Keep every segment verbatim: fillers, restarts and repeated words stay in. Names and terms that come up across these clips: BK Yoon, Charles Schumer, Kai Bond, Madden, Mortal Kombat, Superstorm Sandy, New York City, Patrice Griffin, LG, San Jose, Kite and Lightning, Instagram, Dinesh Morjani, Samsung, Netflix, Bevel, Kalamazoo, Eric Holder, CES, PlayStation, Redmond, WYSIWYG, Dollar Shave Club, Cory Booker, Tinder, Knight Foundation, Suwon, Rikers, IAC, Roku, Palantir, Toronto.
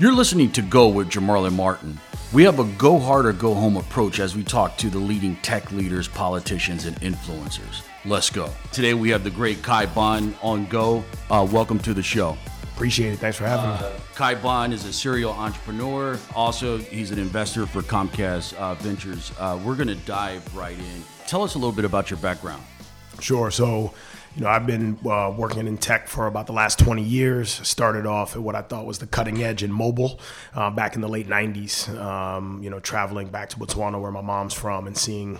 You're listening to Go with Jamarly Martin. We have a go hard or go home approach as we talk to the leading tech leaders, politicians, and influencers. Let's go. Today we have the great Kai Bond on Go. Uh, welcome to the show. Appreciate it. Thanks for having uh, me. Kai Bond is a serial entrepreneur. Also, he's an investor for Comcast uh, Ventures. Uh, we're going to dive right in. Tell us a little bit about your background. Sure. So, you know, I've been uh, working in tech for about the last twenty years. Started off at what I thought was the cutting edge in mobile uh, back in the late nineties, um, you know, traveling back to Botswana where my mom's from and seeing,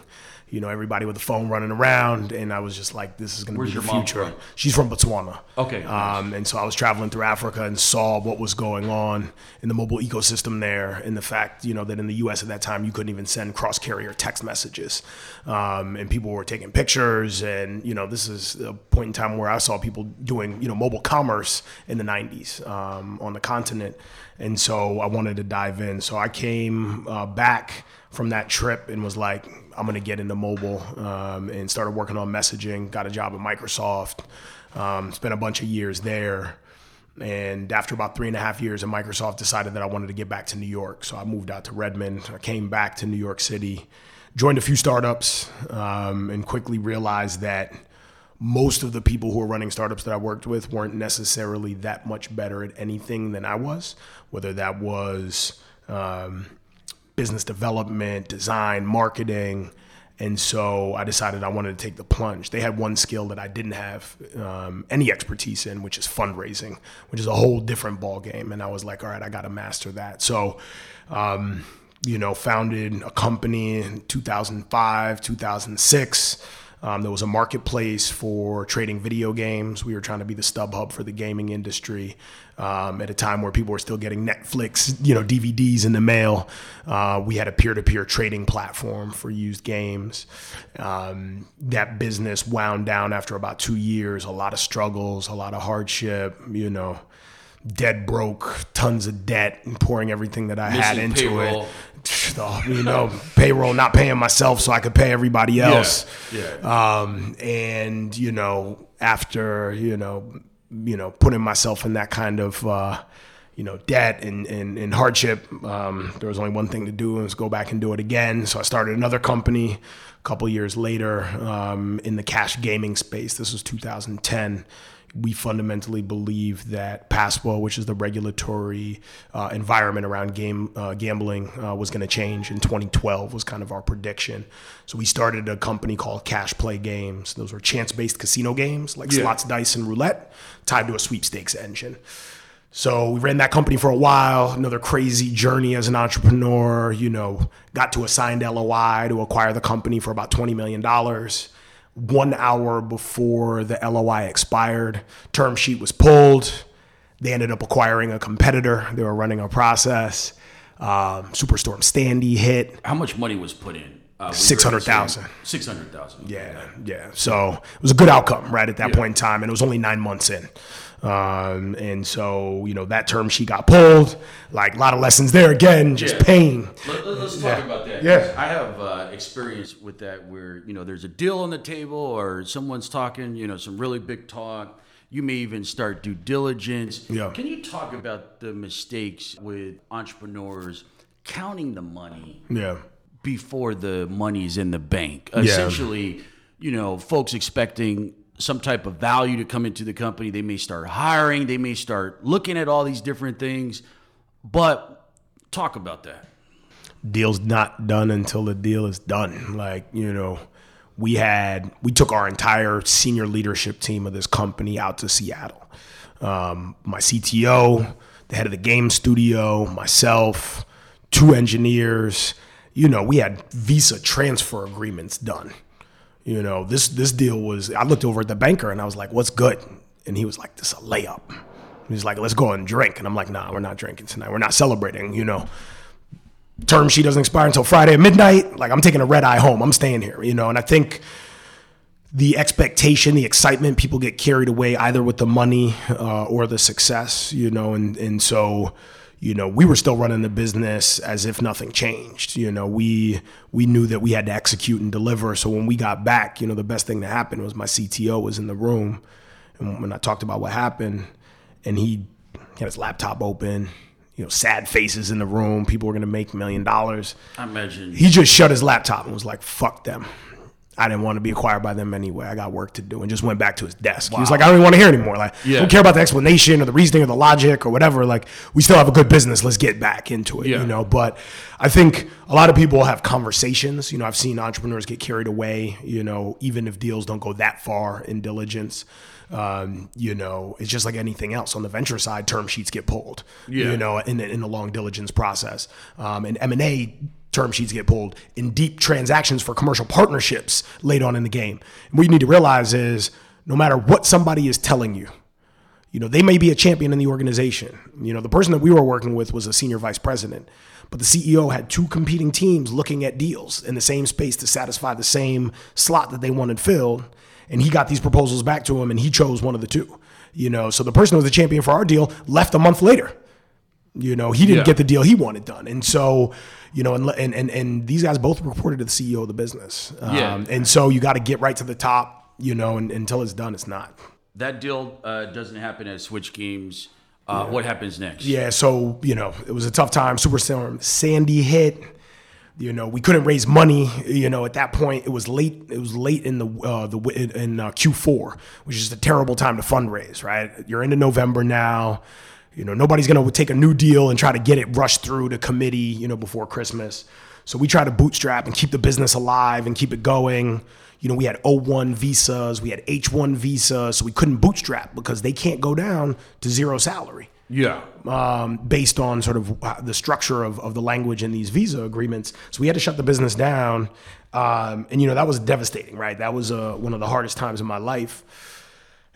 you know, everybody with the phone running around. And I was just like, this is going to be the future. From? She's from Botswana. Okay. Um, and so I was traveling through Africa and saw what was going on in the mobile ecosystem there. And the fact, you know, that in the U S at that time, you couldn't even send cross carrier text messages. Um, and people were taking pictures. And, you know, this is a point in time where I saw people doing, you know, mobile commerce in the nineties um, on the continent. And so I wanted to dive in. So I came uh, back from that trip and was like, I'm going to get into mobile, um, and started working on messaging, got a job at Microsoft, um, spent a bunch of years there. And after about three and a half years at Microsoft, decided that I wanted to get back to New York. So I moved out to Redmond. I came back to New York City, joined a few startups, um, and quickly realized that most of the people who were running startups that I worked with weren't necessarily that much better at anything than I was, whether that was um, business development, design, marketing. And so I decided I wanted to take the plunge. They had one skill that I didn't have um, any expertise in, which is fundraising, which is a whole different ballgame. And I was like, all right, I got to master that. So, um, you know, founded a company in two thousand five, two thousand six. Um, there was a marketplace for trading video games. We were trying to be the StubHub for the gaming industry um, at a time where people were still getting Netflix, you know, D V Ds in the mail. Uh, we had a peer-to-peer trading platform for used games. Um, that business wound down after about two years. A lot of struggles, a lot of hardship, you know, dead broke, tons of debt, and pouring everything that I Missing had into payroll. it. You know, payroll, not paying myself so I could pay everybody else. Yeah, yeah. Um, and, you know, after, you know, you know, putting myself in that kind of, uh, you know, debt and, and, and hardship, um, there was only one thing to do and was go back and do it again. So I started another company a couple years later um, in the cash gaming space. This was two thousand ten. We fundamentally believe that PASPA, which is the regulatory uh, environment around game uh, gambling, uh, was going to change in twenty twelve was kind of our prediction. So we started a company called Cash Play Games. Those were chance-based casino games like yeah. slots, dice, and roulette tied to a sweepstakes engine. So we ran that company for a while, another crazy journey as an entrepreneur, you know, got to a signed L O I to acquire the company for about twenty million dollars. One hour before the L O I expired, term sheet was pulled. They ended up acquiring a competitor. They were running a process. Um, Superstorm Sandy hit. How much money was put in? Uh, six hundred thousand. six hundred thousand. Yeah, yeah. So it was a good outcome right at that yeah. point in time. And it was only nine months in. Um, and so, you know, that term sheet got pulled, like a lot of lessons there again, just yeah. pain. Let, let's talk yeah. about that. Yeah. I have uh, experience with that where, you know, there's a deal on the table or someone's talking, you know, some really big talk. You may even start due diligence. Yeah. Can you talk about the mistakes with entrepreneurs counting the money yeah. before the money's in the bank? Yeah. Essentially, you know, folks expecting some type of value to come into the company. They may start hiring. They may start looking at all these different things. But talk about that. Deal's not done until the deal is done. Like, you know, we had, we took our entire senior leadership team of this company out to Seattle. Um, my C T O, the head of the game studio, myself, two engineers. You know, we had visa transfer agreements done. You know, this this deal was, I looked over at the banker and I was like, what's good? And he was like, this is a layup. He's like, let's go and drink. And I'm like, nah, we're not drinking tonight. We're not celebrating, you know. Term sheet doesn't expire until Friday at midnight. Like, I'm taking a red eye home. I'm staying here, you know. And I think the expectation, the excitement, people get carried away either with the money uh, or the success, you know. And, and so, you know, we were still running the business as if nothing changed. You know, we we knew that we had to execute and deliver. So when we got back, you know, the best thing that happened was my C T O was in the room. And when I talked about what happened, and he had his laptop open, you know, sad faces in the room. People were going to make a million dollars. I imagine. He just shut his laptop and was like, fuck them. I didn't want to be acquired by them anyway. I got work to do, and just went back to his desk. Wow. He was like, I don't even want to hear anymore. Like, yeah. I don't care about the explanation or the reasoning or the logic or whatever. Like, we still have a good business. Let's get back into it, yeah. you know? But I think a lot of people have conversations. You know, I've seen entrepreneurs get carried away, you know, even if deals don't go that far in diligence. Um, you know, it's just like anything else on the venture side, term sheets get pulled, yeah. you know, in, in the long diligence process. Um, and M and A term sheets get pulled in deep transactions for commercial partnerships late on in the game. And what you need to realize is no matter what somebody is telling you, you know, they may be a champion in the organization. You know, the person that we were working with was a senior vice president, but the C E O had two competing teams looking at deals in the same space to satisfy the same slot that they wanted filled. And he got these proposals back to him, and he chose one of the two, you know. So the person who was the champion for our deal left a month later. You know, he didn't yeah. get the deal he wanted done. And so, you know, and and and, and these guys both reported to the C E O of the business. Um, yeah. And so you got to get right to the top, you know, and, and until it's done, it's not. That deal uh, doesn't happen at Switch Games. Uh, yeah. What happens next? Yeah, so, you know, it was a tough time. Superstorm Sandy hit. You know, we couldn't raise money. You know, at that point, it was late. It was late in the uh, the in uh, Q four, which is a terrible time to fundraise. Right, you're into November now. You know, nobody's gonna take a new deal and try to get it rushed through to committee, you know, before Christmas. So we tried to bootstrap and keep the business alive and keep it going. You know, we had O one visas, we had H one visas, so we couldn't bootstrap because they can't go down to zero salary. Yeah. Um, based on sort of the structure of, of the language in these visa agreements. So we had to shut the business down. Um, and, you know, that was devastating, right? That was uh, one of the hardest times in my life.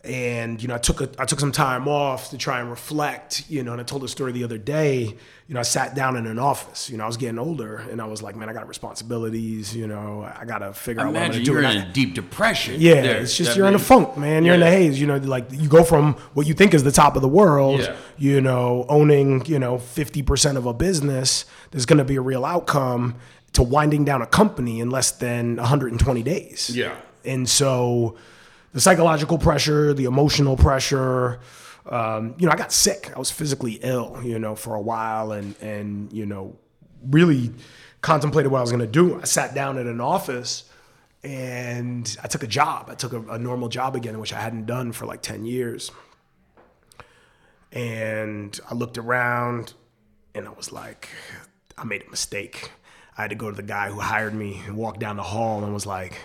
And, you know, I took a, I took some time off to try and reflect, you know, and I told a story the other day. You know, I sat down in an office, you know, I was getting older and I was like, man, I got responsibilities, you know, I got to figure out what I'm going to do. Imagine you're in a deep depression. Yeah, there, it's just you're means, in a funk, man. You're yeah. in a haze, you know, like you go from what you think is the top of the world, yeah. you know, owning, you know, fifty percent of a business, there's going to be a real outcome to winding down a company in less than one hundred twenty days. Yeah. And so... the psychological pressure, the emotional pressure, um, you know, I got sick. I was physically ill, you know, for a while and, and you know, really contemplated what I was going to do. I sat down at an office and I took a job. I took a, a normal job again, which I hadn't done for like ten years. And I looked around and I was like, I made a mistake. I had to go to the guy who hired me and walk down the hall and was like,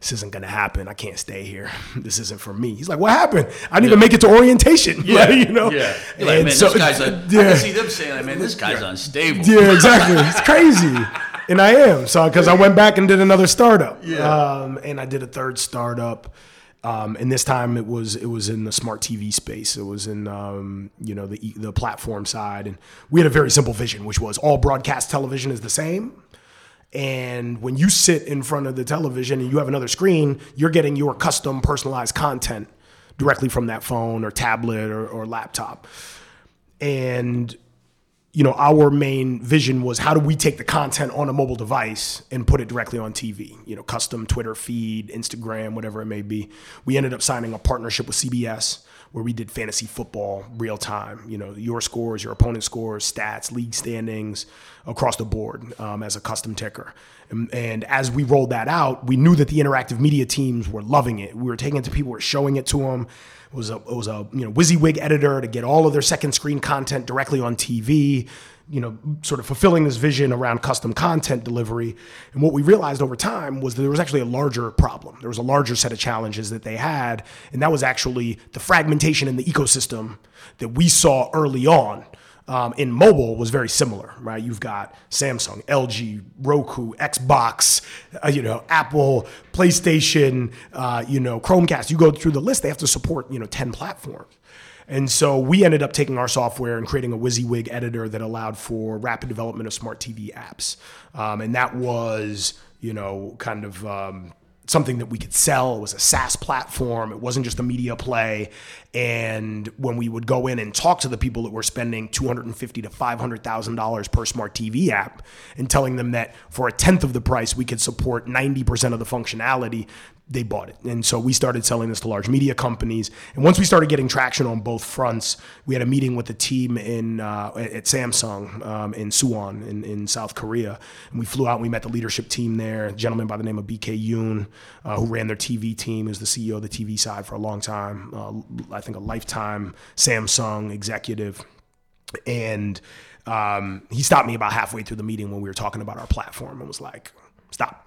this isn't going to happen. I can't stay here. This isn't for me. He's like, what happened? I didn't yeah. even make it to orientation. Yeah. Like, you know? Yeah. You're like, man, so, this guy's, like, yeah. I can see them saying, like, man, this guy's yeah. unstable. Yeah, exactly. It's crazy. And I am. So, because I went back and did another startup. Yeah. Um, and I did a third startup. Um, and this time it was, it was in the smart T V space. It was in, um, you know, the, the platform side. And we had a very simple vision, which was all broadcast television is the same. And when you sit in front of the television and you have another screen, you're getting your custom personalized content directly from that phone or tablet or, or laptop. And, you know, our main vision was how do we take the content on a mobile device and put it directly on T V, you know, custom Twitter feed, Instagram, whatever it may be. We ended up signing a partnership with C B S where we did fantasy football real time, you know, your scores, your opponent's scores, stats, league standings across the board um, as a custom ticker. And, and as we rolled that out, we knew that the interactive media teams were loving it. We were taking it to people, we were showing it to them. It was a, it was a you know, WYSIWYG editor to get all of their second screen content directly on T V, you know, sort of fulfilling this vision around custom content delivery. And what we realized over time was that there was actually a larger problem. There was a larger set of challenges that they had. And that was actually the fragmentation in the ecosystem that we saw early on um, in mobile was very similar, right? You've got Samsung, L G, Roku, Xbox, uh, you know, Apple, PlayStation, uh, you know, Chromecast. You go through the list, they have to support, you know, ten platforms. And so we ended up taking our software and creating a WYSIWYG editor that allowed for rapid development of smart T V apps. Um, and that was, you know, kind of um, something that we could sell. It was a SaaS platform. It wasn't just a media play. And when we would go in and talk to the people that were spending two hundred fifty thousand to five hundred thousand dollars per smart T V app and telling them that for a tenth of the price, we could support ninety percent of the functionality, they bought it. And so we started selling this to large media companies. And once we started getting traction on both fronts, we had a meeting with the team in uh, at Samsung um, in Suwon in, in South Korea. And we flew out and we met the leadership team there, a gentleman by the name of B K Yoon, uh, who ran their T V team, who's the C E O of the T V side for a long time, uh, I think a lifetime Samsung executive. And um, he stopped me about halfway through the meeting when we were talking about our platform and was like, stop.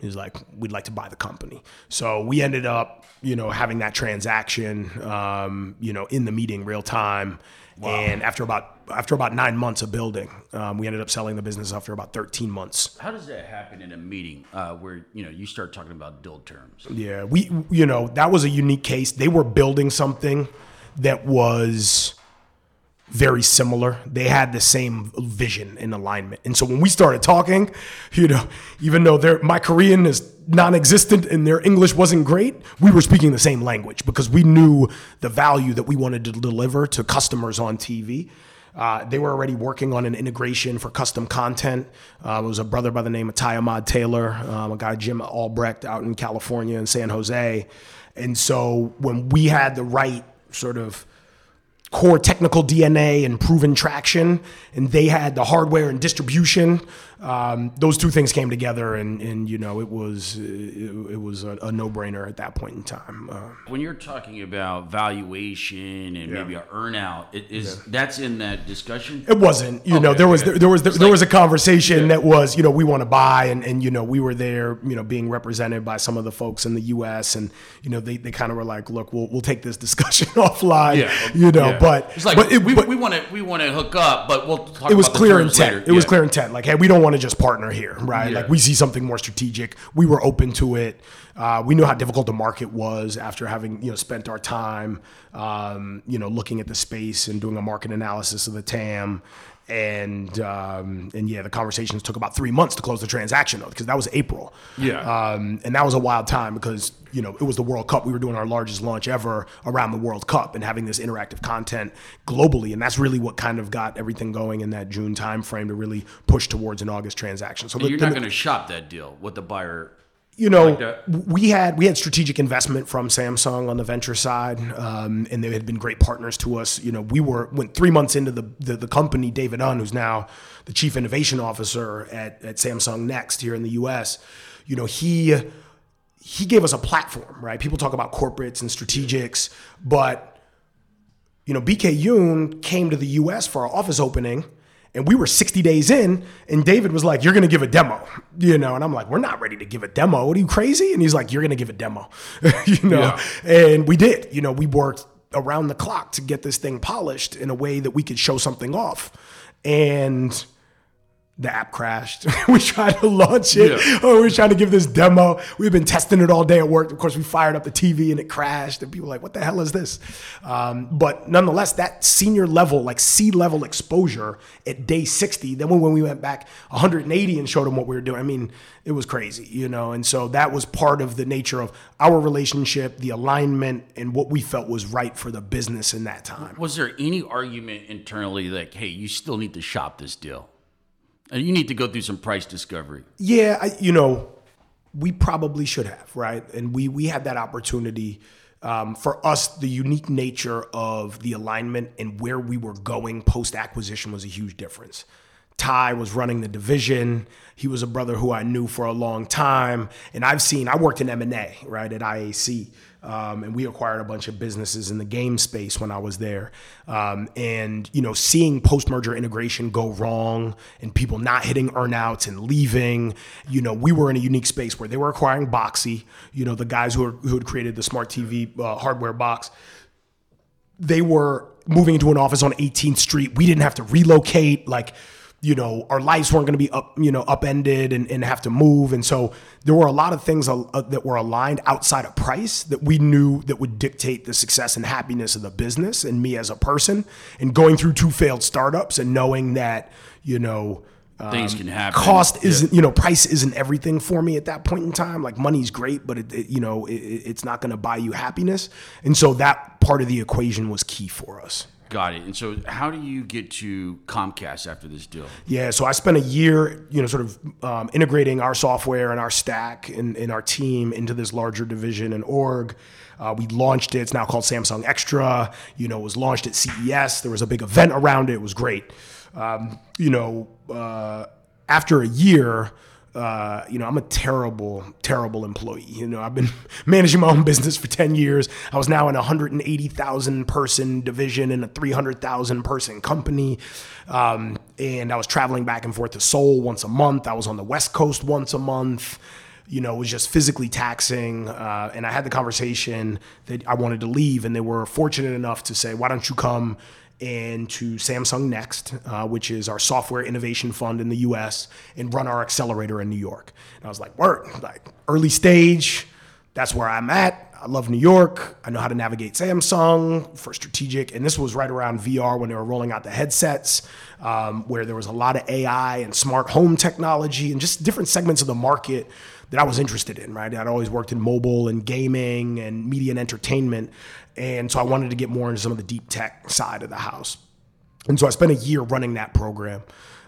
He was like, we'd like to buy the company. So we ended up, you know, having that transaction, um, you know, in the meeting real time. Wow. And after about after about nine months of building, um, we ended up selling the business after about thirteen months. How does that happen in a meeting uh, where, you know, you start talking about deal terms? Yeah, we, you know, that was a unique case. They were building something that was very similar. They had the same vision and alignment. And so when we started talking, you know, even though their my Korean is non-existent and their English wasn't great, we were speaking the same language because we knew the value that we wanted to deliver to customers on T V. Uh, they were already working on an integration for custom content. Uh, it was a brother by the name of Ty Ahmad Taylor, um, a guy, Jim Albrecht, out in California in San Jose. And so when we had the right sort of core technical D N A and proven traction, and they had the hardware and distribution. Um, those two things came together, and, and you know it was it, it was a, a no-brainer at that point in time. Uh, when you're talking about valuation and yeah. maybe an earnout, it is yeah. that's in that discussion? It wasn't. You okay, know, there okay. was there, there was there, there like, was a conversation yeah. that was you know we want to buy, and, and you know we were there you know being represented by some of the folks in the U S and you know they, they kind of were like, look, we'll we'll take this discussion offline. Yeah. You know. Yeah. But it's like but it, we but, we want to we want to hook up, but we'll talk. It was about clear intent. Later. It yeah. was clear intent. Like, hey, we don't want to just partner here, right? Yeah. Like, we see something more strategic. We were open to it. Uh, we knew how difficult the market was after having you know spent our time, um, you know, looking at the space and doing a market analysis of the T A M. And um, and yeah, the conversations took about three months to close the transaction, though, because that was April. Yeah. Um, and that was a wild time because you know it was the World Cup. We were doing our largest launch ever around the World Cup and having this interactive content globally, and that's really what kind of got everything going in that June timeframe to really push towards an August transaction. So the, you're not going to shop that deal with the buyer. You know, like we had we had strategic investment from Samsung on the venture side, um, and they had been great partners to us. You know, we were went three months into the the, the company. David Unn, who's now the chief innovation officer at, at Samsung Next here in the U S, you know, he he gave us a platform, right? People talk about corporates and strategics, but you know, B K Yoon came to the U S for our office opening. And we were sixty days in, and David was like, you're going to give a demo, you know? And I'm like, we're not ready to give a demo. What, are you crazy? And he's like, you're going to give a demo, you know? Yeah. And we did, you know, we worked around the clock to get this thing polished in a way that we could show something off. And the app crashed. We tried to launch it. Yeah. Oh, we were trying to give this demo. We've been testing it all day at work. Of course, we fired up the T V and it crashed. And people were like, what the hell is this? Um, but nonetheless, that senior level, like C-level exposure at day sixty, then when we went back one hundred eighty and showed them what we were doing, I mean, it was crazy, you know? And so that was part of the nature of our relationship, the alignment, and what we felt was right for the business in that time. Was there any argument internally like, hey, you still need to shop this deal? And you need to go through some price discovery. Yeah, I, you know, we probably should have, right? And we we had that opportunity. Um, for us, the unique nature of the alignment and where we were going post-acquisition was a huge difference. Ty was running the division. He was a brother who I knew for a long time. And I've seen, I worked in M and A, right, at I A C. Um, and we acquired a bunch of businesses in the game space when I was there. Um, and, you know, seeing post-merger integration go wrong and people not hitting earnouts and leaving, you know, we were in a unique space where they were acquiring Boxy, you know, the guys who, are, who had created the smart T V uh, hardware box. They were moving into an office on eighteenth Street. We didn't have to relocate, like, you know, our lives weren't going to be up, you know, upended and, and have to move. And so there were a lot of things uh, that were aligned outside of price that we knew that would dictate the success and happiness of the business and me as a person, and going through two failed startups and knowing that, you know, um, things can happen. Cost isn't, yeah. you know, price isn't everything for me at that point in time. Like, money's great, but it, it you know, it, it's not going to buy you happiness. And so that part of the equation was key for us. Got it. And so how do you get to Comcast after this deal? Yeah, so I spent a year, you know, sort of um, integrating our software and our stack and, and our team into this larger division and org. Uh, we launched it. It's now called Samsung Extra. You know, it was launched at C E S. There was a big event around it. It was great. Um, you know, uh, after a year... Uh, you know, I'm a terrible, terrible employee. You know, I've been managing my own business for ten years. I was now in a one hundred eighty thousand person division in a three hundred thousand person company. Um, and I was traveling back and forth to Seoul once a month. I was on the West Coast once a month. You know, it was just physically taxing. Uh, and I had the conversation that I wanted to leave. And they were fortunate enough to say, why don't you come and to Samsung Next, uh, which is our software innovation fund in the U S, and run our accelerator in New York. And I was like, word, like early stage, that's where I'm at. I love New York. I know how to navigate Samsung for strategic. And this was right around V R when they were rolling out the headsets, um, where there was a lot of A I and smart home technology and just different segments of the market that I was interested in, right? I'd always worked in mobile and gaming and media and entertainment. And so I wanted to get more into some of the deep tech side of the house. And so I spent a year running that program.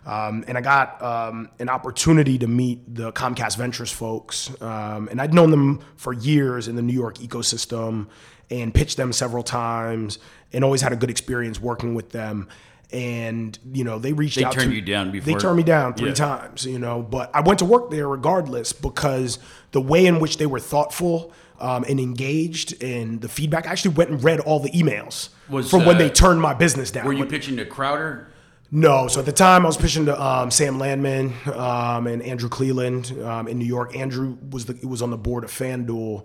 Um, and I got um, an opportunity to meet the Comcast Ventures folks. Um, and I'd known them for years in the New York ecosystem and pitched them several times and always had a good experience working with them. And, you know, they reached they out to me. They turned you down before? They turned me down three yeah. times, you know. But I went to work there regardless because the way in which they were thoughtful um, and engaged and the feedback, I actually went and read all the emails was, from uh, when they turned my business down. Were you when, pitching to Crowder? No. So at the time, I was pitching to um, Sam Landman um, and Andrew Cleland um, in New York. Andrew was the was on the board of FanDuel.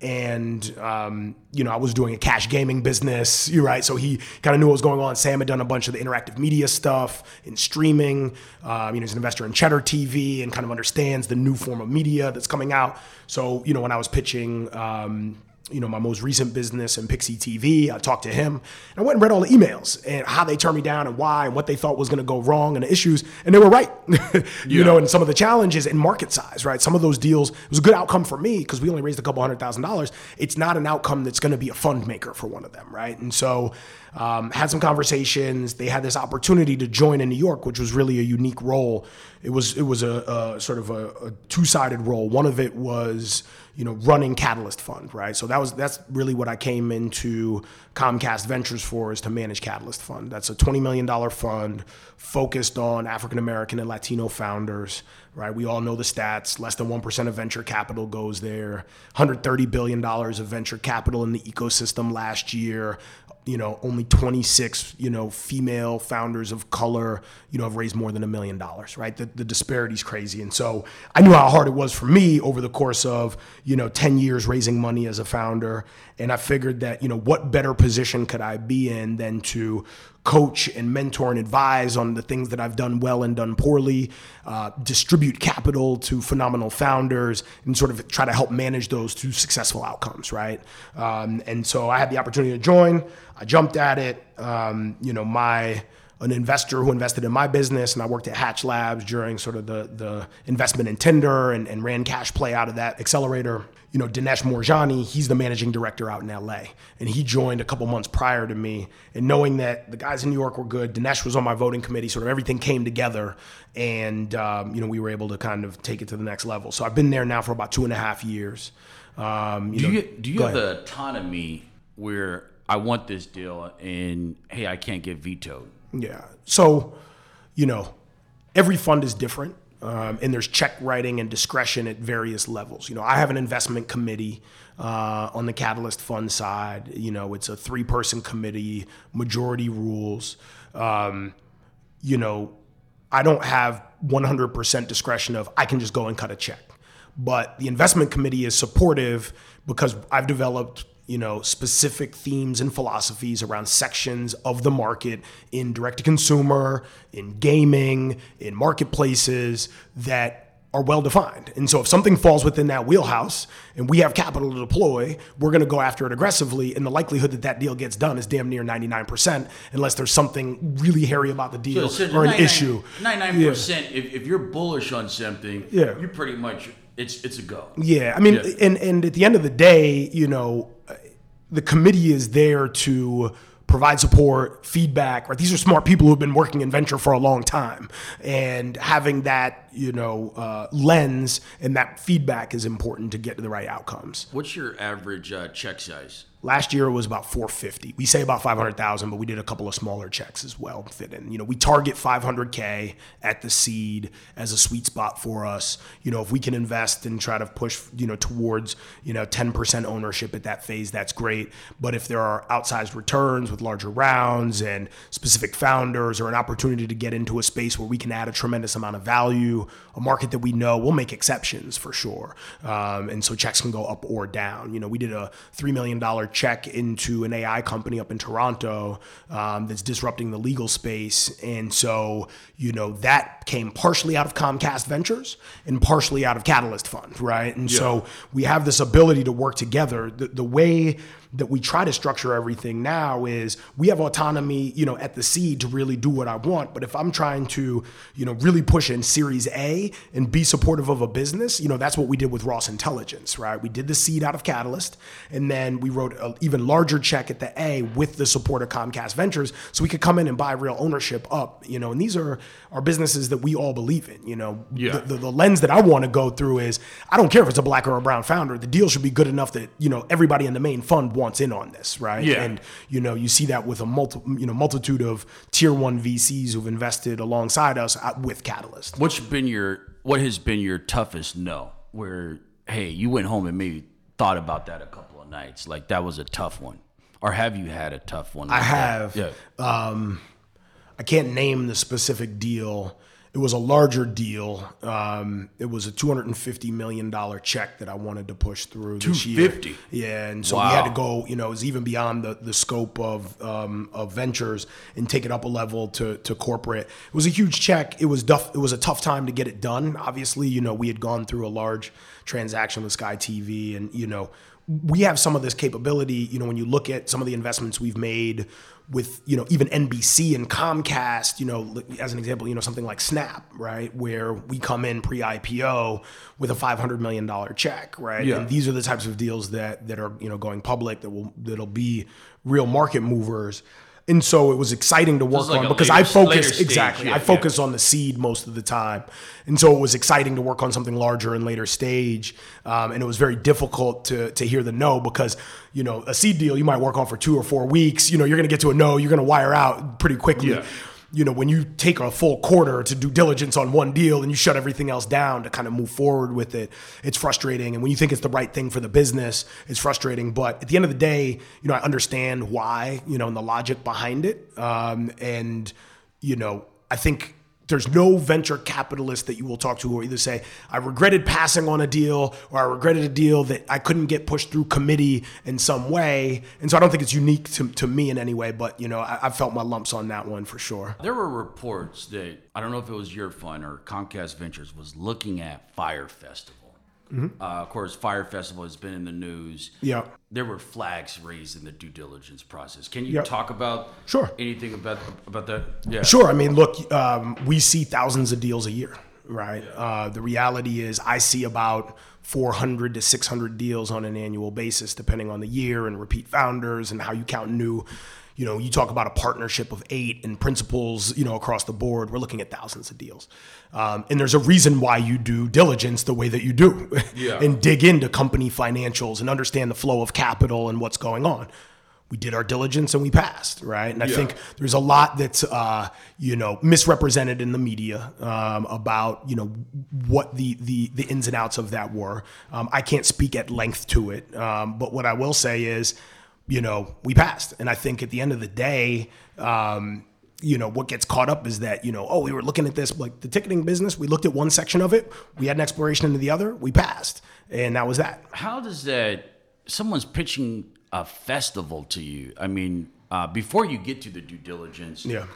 And, um, you know, I was doing a cash gaming business, you're right. So he kind of knew what was going on. Sam had done a bunch of the interactive media stuff and streaming. Um, you know, he's an investor in Cheddar T V and kind of understands the new form of media that's coming out. So, you know, when I was pitching, um, you know, my most recent business in Pixie T V, I talked to him and I went and read all the emails and how they turned me down and why and what they thought was going to go wrong and the issues. And they were right, you yeah. know, and some of the challenges and market size, right? Some of those deals, it was a good outcome for me because we only raised a couple hundred thousand dollars. It's not an outcome that's going to be a fund maker for one of them, right? And so um, had some conversations. They had this opportunity to join in New York, which was really a unique role. It was it was a, a sort of a, a two-sided role. One of it was, you know, running Catalyst Fund, right? So that was that's really what I came into Comcast Ventures for, is to manage Catalyst Fund. That's a twenty million dollars fund focused on African American and Latino founders, right? We all know the stats. Less than one percent of venture capital goes there. one hundred thirty billion dollars of venture capital in the ecosystem last year. You know, only twenty-six, you know, female founders of color, you know, have raised more than a million dollars, right? The, the disparity is crazy. And so I knew how hard it was for me over the course of, you know, ten years raising money as a founder. And I figured that, you know, what better position could I be in than to coach and mentor and advise on the things that I've done well and done poorly, uh, distribute capital to phenomenal founders, and sort of try to help manage those to successful outcomes, right? Um, and so I had the opportunity to join. I jumped at it. Um, you know, my an investor who invested in my business, and I worked at Hatch Labs during sort of the the investment in Tinder and, and ran Cash Play out of that accelerator. You know, Dinesh Morjani, he's the managing director out in L A. And he joined a couple months prior to me. And knowing that the guys in New York were good, Dinesh was on my voting committee, sort of everything came together. And, um, you know, we were able to kind of take it to the next level. So I've been there now for about two and a half years. Um, you do, know, you, do you have ahead. the autonomy where I want this deal and, hey, I can't get vetoed? Yeah. So, you know, every fund is different. Um, and there's check writing and discretion at various levels. You know, I have an investment committee uh, on the Catalyst Fund side. You know, it's a three-person committee, majority rules. Um, you know, I don't have one hundred percent discretion of I can just go and cut a check. But the investment committee is supportive because I've developed, you know, specific themes and philosophies around sections of the market in direct-to-consumer, in gaming, in marketplaces that are well-defined. And so if something falls within that wheelhouse and we have capital to deploy, we're going to go after it aggressively. And the likelihood that that deal gets done is damn near ninety-nine percent unless there's something really hairy about the deal so, so or an issue. ninety-nine percent, yeah. if, if you're bullish on something, yeah. you're pretty much, it's it's a go. Yeah, I mean, yeah. And, and at the end of the day, you know, the committee is there to provide support, feedback, right? These are smart people who've been working in venture for a long time, and having that, you know, uh, lens and that feedback is important to get to the right outcomes. What's your average uh, check size? Last year it was about four fifty. We say about five hundred thousand, but we did a couple of smaller checks as well fit in. You know, we target five hundred K at the seed as a sweet spot for us. You know, if we can invest and try to push, you know, towards, you know, ten percent ownership at that phase, that's great. But if there are outsized returns with larger rounds and specific founders or an opportunity to get into a space where we can add a tremendous amount of value, a market that we know, we'll make exceptions for sure. Um, and so checks can go up or down. You know, we did a three million dollars check into an A I company up in Toronto um, that's disrupting the legal space. And so, you know, that came partially out of Comcast Ventures and partially out of Catalyst Fund, right? And yeah. so we have this ability to work together. The, the way that we try to structure everything now is we have autonomy, you know, at the seed to really do what I want. But if I'm trying to, you know, really push in Series A and be supportive of a business, you know, that's what we did with Ross Intelligence, right? We did the seed out of Catalyst, and then we wrote an even larger check at the A with the support of Comcast Ventures, so we could come in and buy real ownership up, you know, and these are our businesses that we all believe in, you know. Yeah. The, the, the lens that I want to go through is, I don't care if it's a black or a brown founder, the deal should be good enough that, you know, everybody in the main fund wants in on this, right? Yeah. And, you know, you see that with a multi, you know, multitude of tier one V Cs who've invested alongside us with Catalyst. What's been your, what has been your toughest no? Where, hey, you went home and maybe thought about that a couple of nights. Like, that was a tough one. Or have you had a tough one? Like I have. Yeah. Um, I can't name the specific deal. It was a larger deal. Um, it was a two hundred fifty million dollars check that I wanted to push through this year. two hundred fifty Yeah, and so wow. we had to go, you know, it was even beyond the, the scope of um, of ventures and take it up a level to to corporate. It was a huge check. It was, duff, it was a tough time to get it done. Obviously, you know, we had gone through a large transaction with Sky T V, and, you know, we have some of this capability, you know, when you look at some of the investments we've made with, you know, even N B C and Comcast, you know, as an example, you know, something like Snap, right, where we come in pre-I P O with a five hundred million dollars check, right? Yeah. And these are the types of deals that that are, you know, going public, that will, that'll be real market movers. And so it was exciting to work like on because later, I focus exactly. Yeah, I focus yeah. on the seed most of the time, and so it was exciting to work on something larger and later stage. Um, and it was very difficult to to hear the no, because, you know, a seed deal you might work on for two or four weeks. You know, you're going to get to a no. You're going to wire out pretty quickly. Yeah. You know, when you take a full quarter to do diligence on one deal and you shut everything else down to kind of move forward with it, it's frustrating. And when you think it's the right thing for the business, it's frustrating. But at the end of the day, you know, I understand why, you know, and the logic behind it. Um, and, you know, I think there's no venture capitalist that you will talk to who will either say, I regretted passing on a deal, or I regretted a deal that I couldn't get pushed through committee in some way. And so I don't think it's unique to, to me in any way, but, you know, I, I felt my lumps on that one for sure. There were reports that, I don't know if it was your fund or Comcast Ventures, was looking at Fyre Festival. Mm-hmm. Uh, of course, Fyre Festival has been in the news. Yeah, there were flags raised in the due diligence process. Can you yep. talk about sure. anything about about that? Yeah, sure. I mean, look, um, we see thousands of deals a year, right? Yeah. Uh, the reality is, I see about four hundred to six hundred deals on an annual basis, depending on the year and repeat founders and how you count new. You know, you talk about a partnership of eight and principals, you know, across the board, we're looking at thousands of deals. Um, and there's a reason why you do diligence the way that you do yeah. and dig into company financials and understand the flow of capital and what's going on. We did our diligence and we passed, right? And I yeah. think there's a lot that's, uh, you know, misrepresented in the media um, about, you know, what the, the the ins and outs of that were. Um, I can't speak at length to it. Um, but what I will say is, you know, we passed. And I think at the end of the day, um, you know, what gets caught up is that, you know, oh, we were looking at this, like the ticketing business, we looked at one section of it, we had an exploration into the other, we passed. And that was that. How does that, someone's pitching a festival to you? I mean, uh, before you get to the due diligence, yeah.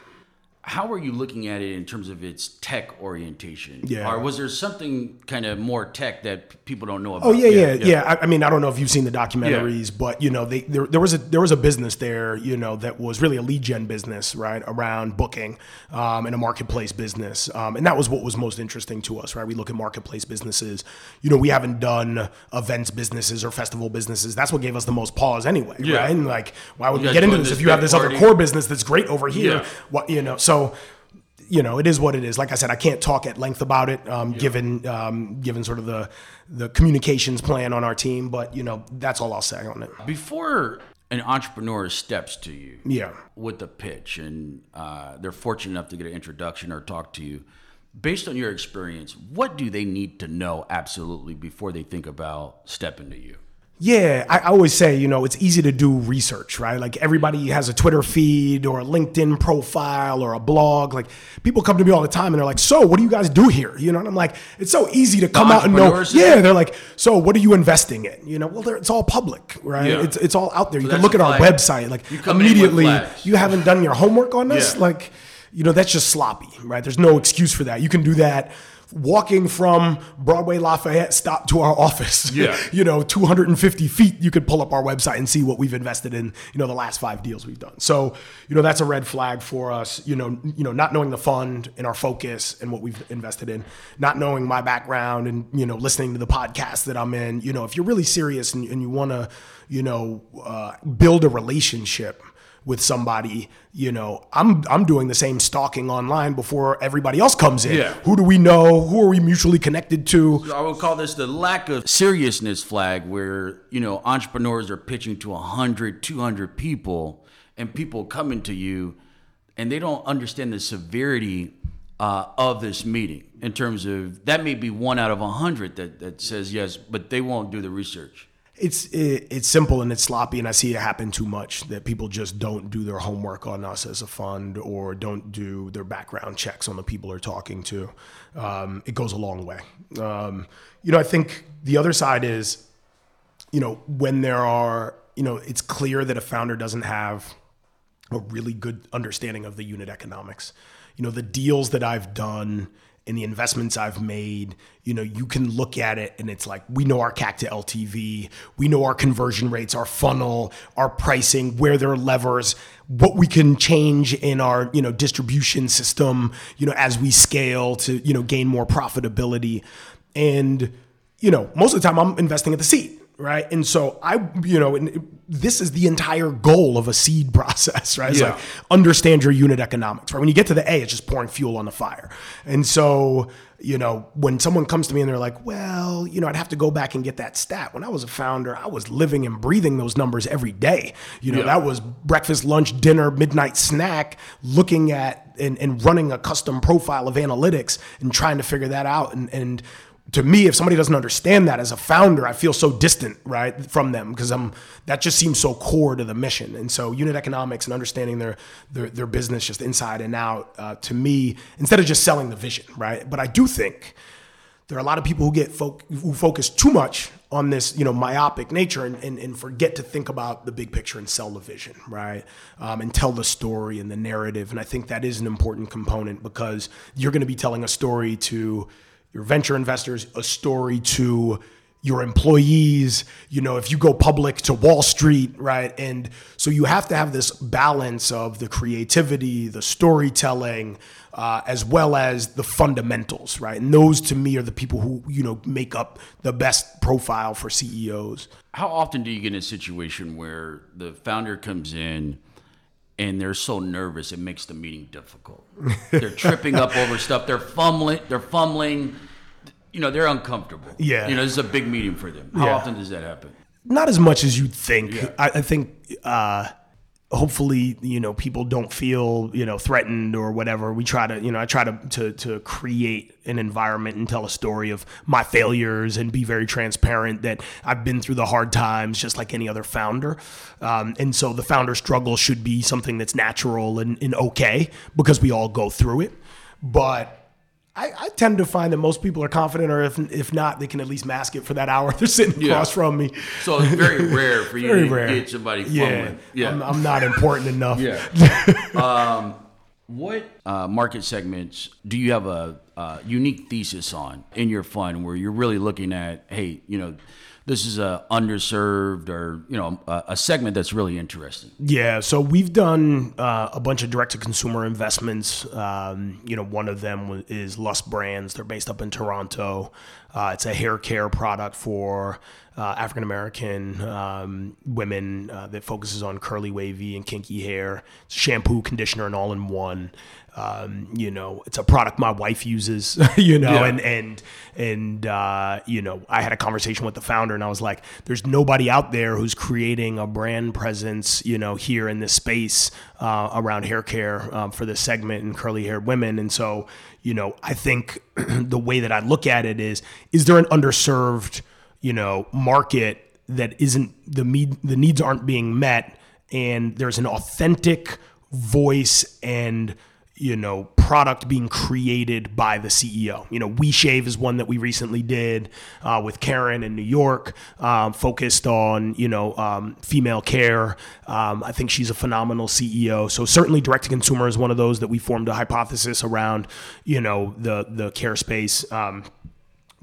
how are you looking at it in terms of its tech orientation? Yeah. Or was there something kind of more tech that people don't know about? Oh yeah, yeah, yeah. yeah. yeah. I, I mean, I don't know if you've seen the documentaries, yeah. but you know, they, there there was a there was a business there, you know, that was really a lead gen business, right, around booking um, and a marketplace business, um, and that was what was most interesting to us, right? We look at marketplace businesses. You know, we haven't done events businesses or festival businesses. That's what gave us the most pause, anyway, yeah. right? And like, why would you we get into this, this if you have this party. Other core business that's great over here? Yeah. What you know, so. So, you know, it is what it is. Like I said, I can't talk at length about it, um, yeah. given um, given sort of the the communications plan on our team. But, you know, that's all I'll say on it. Before an entrepreneur steps to you yeah. with a pitch and uh, they're fortunate enough to get an introduction or talk to you, based on your experience, what do they need to know absolutely before they think about stepping to you? Yeah, I always say, you know, it's easy to do research, right? Like everybody has a Twitter feed or a LinkedIn profile or a blog. Like people come to me all the time and they're like, so what do you guys do here? You know, and I'm like, it's so easy to come out and know. Yeah, they're like, so what are you investing in? You know, well, it's all public, right? Yeah. It's it's all out there. So you can look at our website. Like immediately, you haven't done your homework on this? Yeah. Like, you know, that's just sloppy, right? There's no excuse for that. You can do that. Walking from Broadway Lafayette stop to our office, yeah. you know, two hundred fifty feet, you could pull up our website and see what we've invested in, you know, the last five deals we've done. So, you know, that's a red flag for us, you know, you know, not knowing the fund and our focus and what we've invested in, not knowing my background and, you know, listening to the podcast that I'm in. You know, if you're really serious and, and you want to, you know, uh, build a relationship with somebody, you know, I'm I'm doing the same stalking online before everybody else comes in. Yeah. Who do we know? Who are we mutually connected to? So I would call this the lack of seriousness flag, where, you know, entrepreneurs are pitching to one hundred, two hundred people and people coming to you and they don't understand the severity uh, of this meeting in terms of that may be one out of one hundred that, that says yes, but they won't do the research. It's it, it's simple and it's sloppy, and I see it happen too much that people just don't do their homework on us as a fund or don't do their background checks on the people they're talking to. Um, it goes a long way. Um, you know, I think the other side is, you know, when there are, you know, it's clear that a founder doesn't have a really good understanding of the unit economics. You know, the deals that I've done and the investments I've made, you know, you can look at it and it's like, we know our C A C to L T V, we know our conversion rates, our funnel, our pricing, where there are levers, what we can change in our, you know, distribution system, you know, as we scale to, you know, gain more profitability. And, you know, most of the time I'm investing at the seed, right? And so I, you know, and this is the entire goal of a seed process, right? It's yeah. like understand your unit economics, right? When you get to the A, it's just pouring fuel on the fire. And so, you know, when someone comes to me and they're like, well, you know, I'd have to go back and get that stat. When I was a founder, I was living and breathing those numbers every day. You know, yeah. that was breakfast, lunch, dinner, midnight snack, looking at and, and running a custom profile of analytics and trying to figure that out. And, and, to me, if somebody doesn't understand that as a founder, I feel so distant, right, from them, because I'm that just seems so core to the mission. And so, unit economics and understanding their their, their business just inside and out, uh, to me, instead of just selling the vision, right. But I do think there are a lot of people who get fo- who focus too much on this, you know, myopic nature and, and, and forget to think about the big picture and sell the vision, right? Um, and tell the story and the narrative. And I think that is an important component, because you're going to be telling a story to your venture investors, a story to your employees, you know, if you go public to Wall Street, right? And so you have to have this balance of the creativity, the storytelling, uh, as well as the fundamentals, right? And those to me are the people who, you know, make up the best profile for C E Os. How often do you get in a situation where the founder comes in and they're so nervous, it makes the meeting difficult? They're tripping up over stuff. They're fumbling. They're fumbling. You know, they're uncomfortable. Yeah. You know, this is a big meeting for them. How yeah. often does that happen? Not as much as you'd think. Yeah. I, I think uh, hopefully, you know, people don't feel, you know, threatened or whatever. We try to, you know, I try to, to, to create an environment and tell a story of my failures and be very transparent that I've been through the hard times just like any other founder. Um, and so the founder struggle should be something that's natural and, and okay, because we all go through it. But I, I tend to find that most people are confident, or if if not, they can at least mask it for that hour they're sitting yeah. across from me. So it's very rare for you very to rare. Get somebody fumbling. Yeah, yeah. I'm, I'm not important enough. Yeah. Um, What uh, market segments do you have a uh, unique thesis on in your fund where you're really looking at, hey, you know, this is a underserved or, you know, a, a segment that's really interesting? Yeah. So we've done uh, a bunch of direct-to-consumer investments. Um, you know, one of them is Lust Brands. They're based up in Toronto. Uh, it's a hair care product for uh, African-American um, women uh, that focuses on curly, wavy, and kinky hair. It's shampoo, conditioner, and all-in-one. Um, you know, it's a product my wife uses, you know, yeah. and, and, and, uh, you know, I had a conversation with the founder and I was like, there's nobody out there who's creating a brand presence, you know, here in this space, uh, around hair care, um, for this segment and curly haired women. And so, you know, I think the way that I look at it is, is there an underserved, you know, market that isn't the med- the needs aren't being met, and there's an authentic voice and, you know, product being created by the C E O. You know, We Shave is one that we recently did uh, with Karen in New York, um, focused on, you know, um, female care. Um, I think she's a phenomenal C E O. So certainly direct-to-consumer is one of those that we formed a hypothesis around, you know, the, the care space. Um,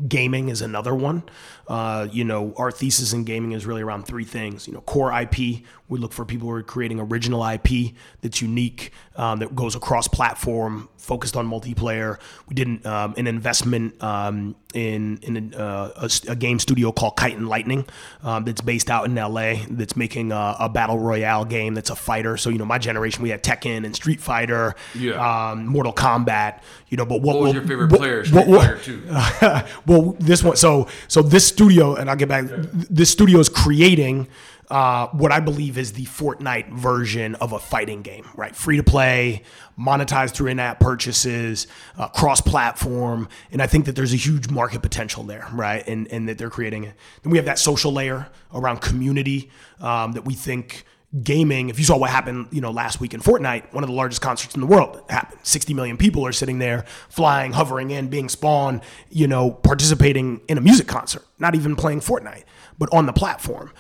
gaming is another one. Uh, you know, our thesis in gaming is really around three things. You know, core I P. We look for people who are creating original I P that's unique, um, that goes across platform, focused on multiplayer. We did an, um, an investment um, in in uh, a, a game studio called Kite and Lightning um, that's based out in L A. That's making a, a battle royale game that's a fighter. So you know, my generation, we had Tekken and Street Fighter, yeah. um, Mortal Kombat. You know, but what, what was we'll, your favorite what, player? Street what, Fighter two. Uh, well, this one. So so this. Studio, and I'll get back, this studio is creating uh, what I believe is the Fortnite version of a fighting game, right? Free to play, monetized through in-app purchases, uh, cross-platform, and I think that there's a huge market potential there, right? And and that they're creating it. Then we have that social layer around community um, that we think gaming, if you saw what happened, you know, last week in Fortnite, one of the largest concerts in the world happened. sixty million people are sitting there, flying, hovering in, being spawned, you know, participating in a music concert, not even playing Fortnite, but on the platform.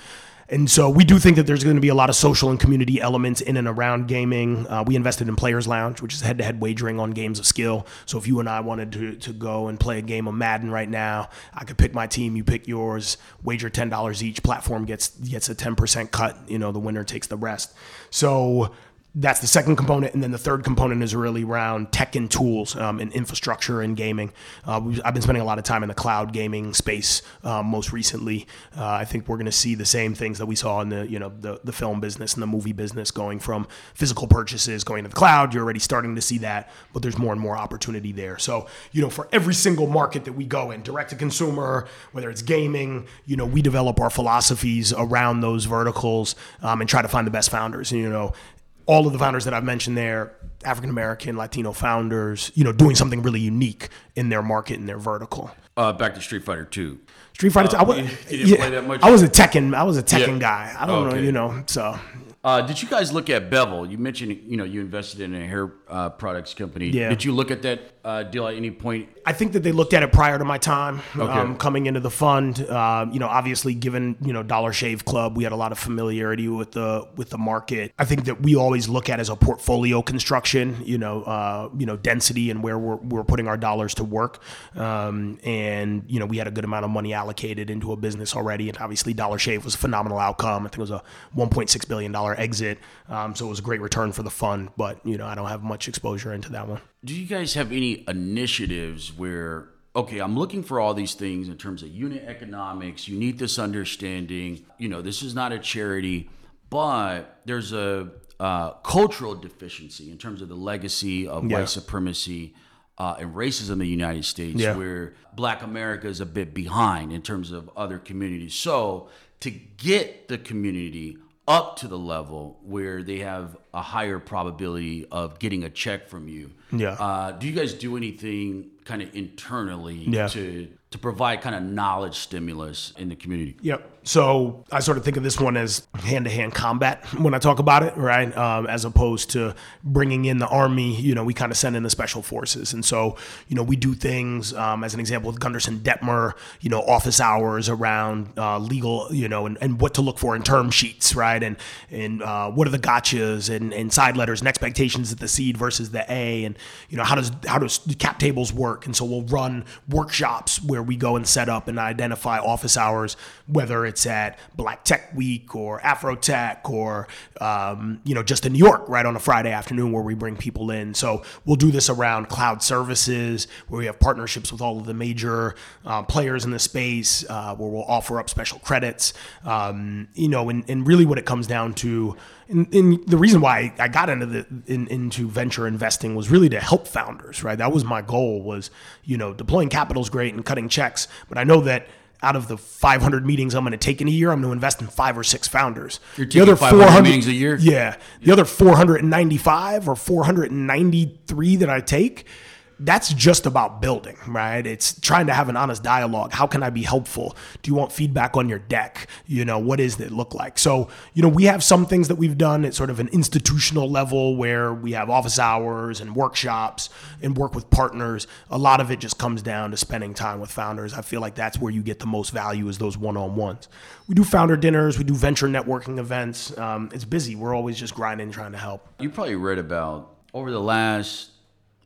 And so we do think that there's going to be a lot of social and community elements in and around gaming. Uh, we invested in Players Lounge, which is head-to-head wagering on games of skill. So if you and I wanted to to go and play a game of Madden right now, I could pick my team, you pick yours, wager ten dollars each. Platform gets gets a ten percent cut. You know, the winner takes the rest. So that's the second component. And then the third component is really around tech and tools um, and infrastructure and gaming. Uh, I've been spending a lot of time in the cloud gaming space uh, most recently. Uh, I think we're going to see the same things that we saw in the, you know, the, the film business and the movie business, going from physical purchases, going to the cloud. You're already starting to see that, but there's more and more opportunity there. So, you know, for every single market that we go in, direct to consumer, whether it's gaming, you know, we develop our philosophies around those verticals um, and try to find the best founders. And, you know, all of the founders that I've mentioned there, African-American, Latino founders, you know, doing something really unique in their market, in their vertical. Uh, back to Street Fighter two. Street Fighter two. Uh, I, was, you didn't yeah, play that much? I was a Tekken. I was a Tekken yeah. guy. I don't okay. know, you know, so. Uh, did you guys look at Bevel? You mentioned, you know, you invested in a hair uh, products company. Yeah. Did you look at that uh, deal at any point? I think that they looked at it prior to my time okay. um, coming into the fund. Uh, you know, obviously, given, you know, Dollar Shave Club, we had a lot of familiarity with the with the market. I think that we always look at as a portfolio construction. You know, uh, you know, density and where we're we're putting our dollars to work. Um, and you know, we had a good amount of money allocated into a business already, and obviously, Dollar Shave was a phenomenal outcome. I think it was a one point six billion dollars exit. Um, so it was a great return for the fund, but you know, I don't have much exposure into that one. Do you guys have any initiatives where, okay, I'm looking for all these things in terms of unit economics, you need this understanding, you know, this is not a charity, but there's a uh, cultural deficiency in terms of the legacy of yeah. white supremacy uh, and racism in the United States, yeah. where Black America is a bit behind in terms of other communities. So to get the community up to the level where they have a higher probability of getting a check from you, Yeah. Uh, do you guys do anything kind of internally yeah. to to provide kind of knowledge stimulus in the community? Yep. So I sort of think of this one as hand-to-hand combat when I talk about it, right? Um, as opposed to bringing in the army, you know, we kind of send in the special forces. And so, you know, we do things, um, as an example, with Gunderson Detmer, you know, office hours around uh, legal, you know, and, and what to look for in term sheets, right? And and uh, what are the gotchas and, and side letters and expectations at the seed versus the A, and, you know, how does, how does cap tables work? And so we'll run workshops where we go and set up and identify office hours, whether it's It's at Black Tech Week or Afro Tech or, um, you know, just in New York, right, on a Friday afternoon where we bring people in. So we'll do this around cloud services where we have partnerships with all of the major uh, players in the space uh, where we'll offer up special credits, um, you know, and, and really what it comes down to. And, and the reason why I got into the in, into venture investing was really to help founders, right? That was my goal was, you know, deploying capital is great and cutting checks, but I know that out of the five hundred meetings I'm going to take in a year, I'm going to invest in five or six founders. You're taking the other five hundred meetings a year? Yeah. yeah. The other four hundred ninety-five or four hundred ninety-three that I take, that's just about building, right? It's trying to have an honest dialogue. How can I be helpful? Do you want feedback on your deck? You know, what does it look like? So, you know, we have some things that we've done at sort of an institutional level where we have office hours and workshops and work with partners. A lot of it just comes down to spending time with founders. I feel like that's where you get the most value is those one-on-ones. We do founder dinners. We do venture networking events. Um, it's busy. We're always just grinding, trying to help. You probably read about over the last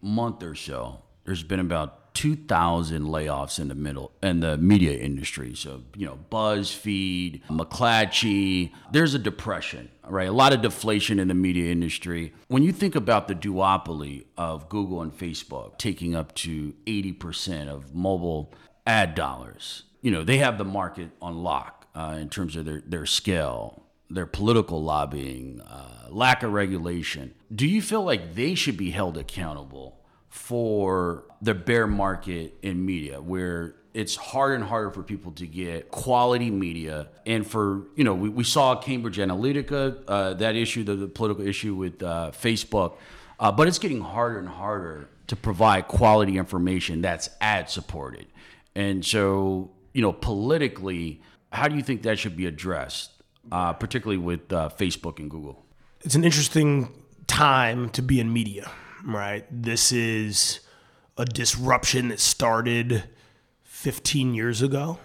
month or so, there's been about two thousand layoffs in the middle in the media industry. So, you know, BuzzFeed, McClatchy, there's a depression, right? A lot of deflation in the media industry. When you think about the duopoly of Google and Facebook taking up to eighty percent of mobile ad dollars, you know, they have the market on lock uh, in terms of their, their scale, their political lobbying, uh, lack of regulation. Do you feel like they should be held accountable for the bear market in media, where it's harder and harder for people to get quality media? And for, you know, we, we saw Cambridge Analytica, uh, that issue, the, the political issue with uh, Facebook, uh, but it's getting harder and harder to provide quality information that's ad supported. And so, you know, politically, how do you think that should be addressed? Uh, particularly with uh, Facebook and Google. It's an interesting time to be in media, right? This is a disruption that started fifteen years ago,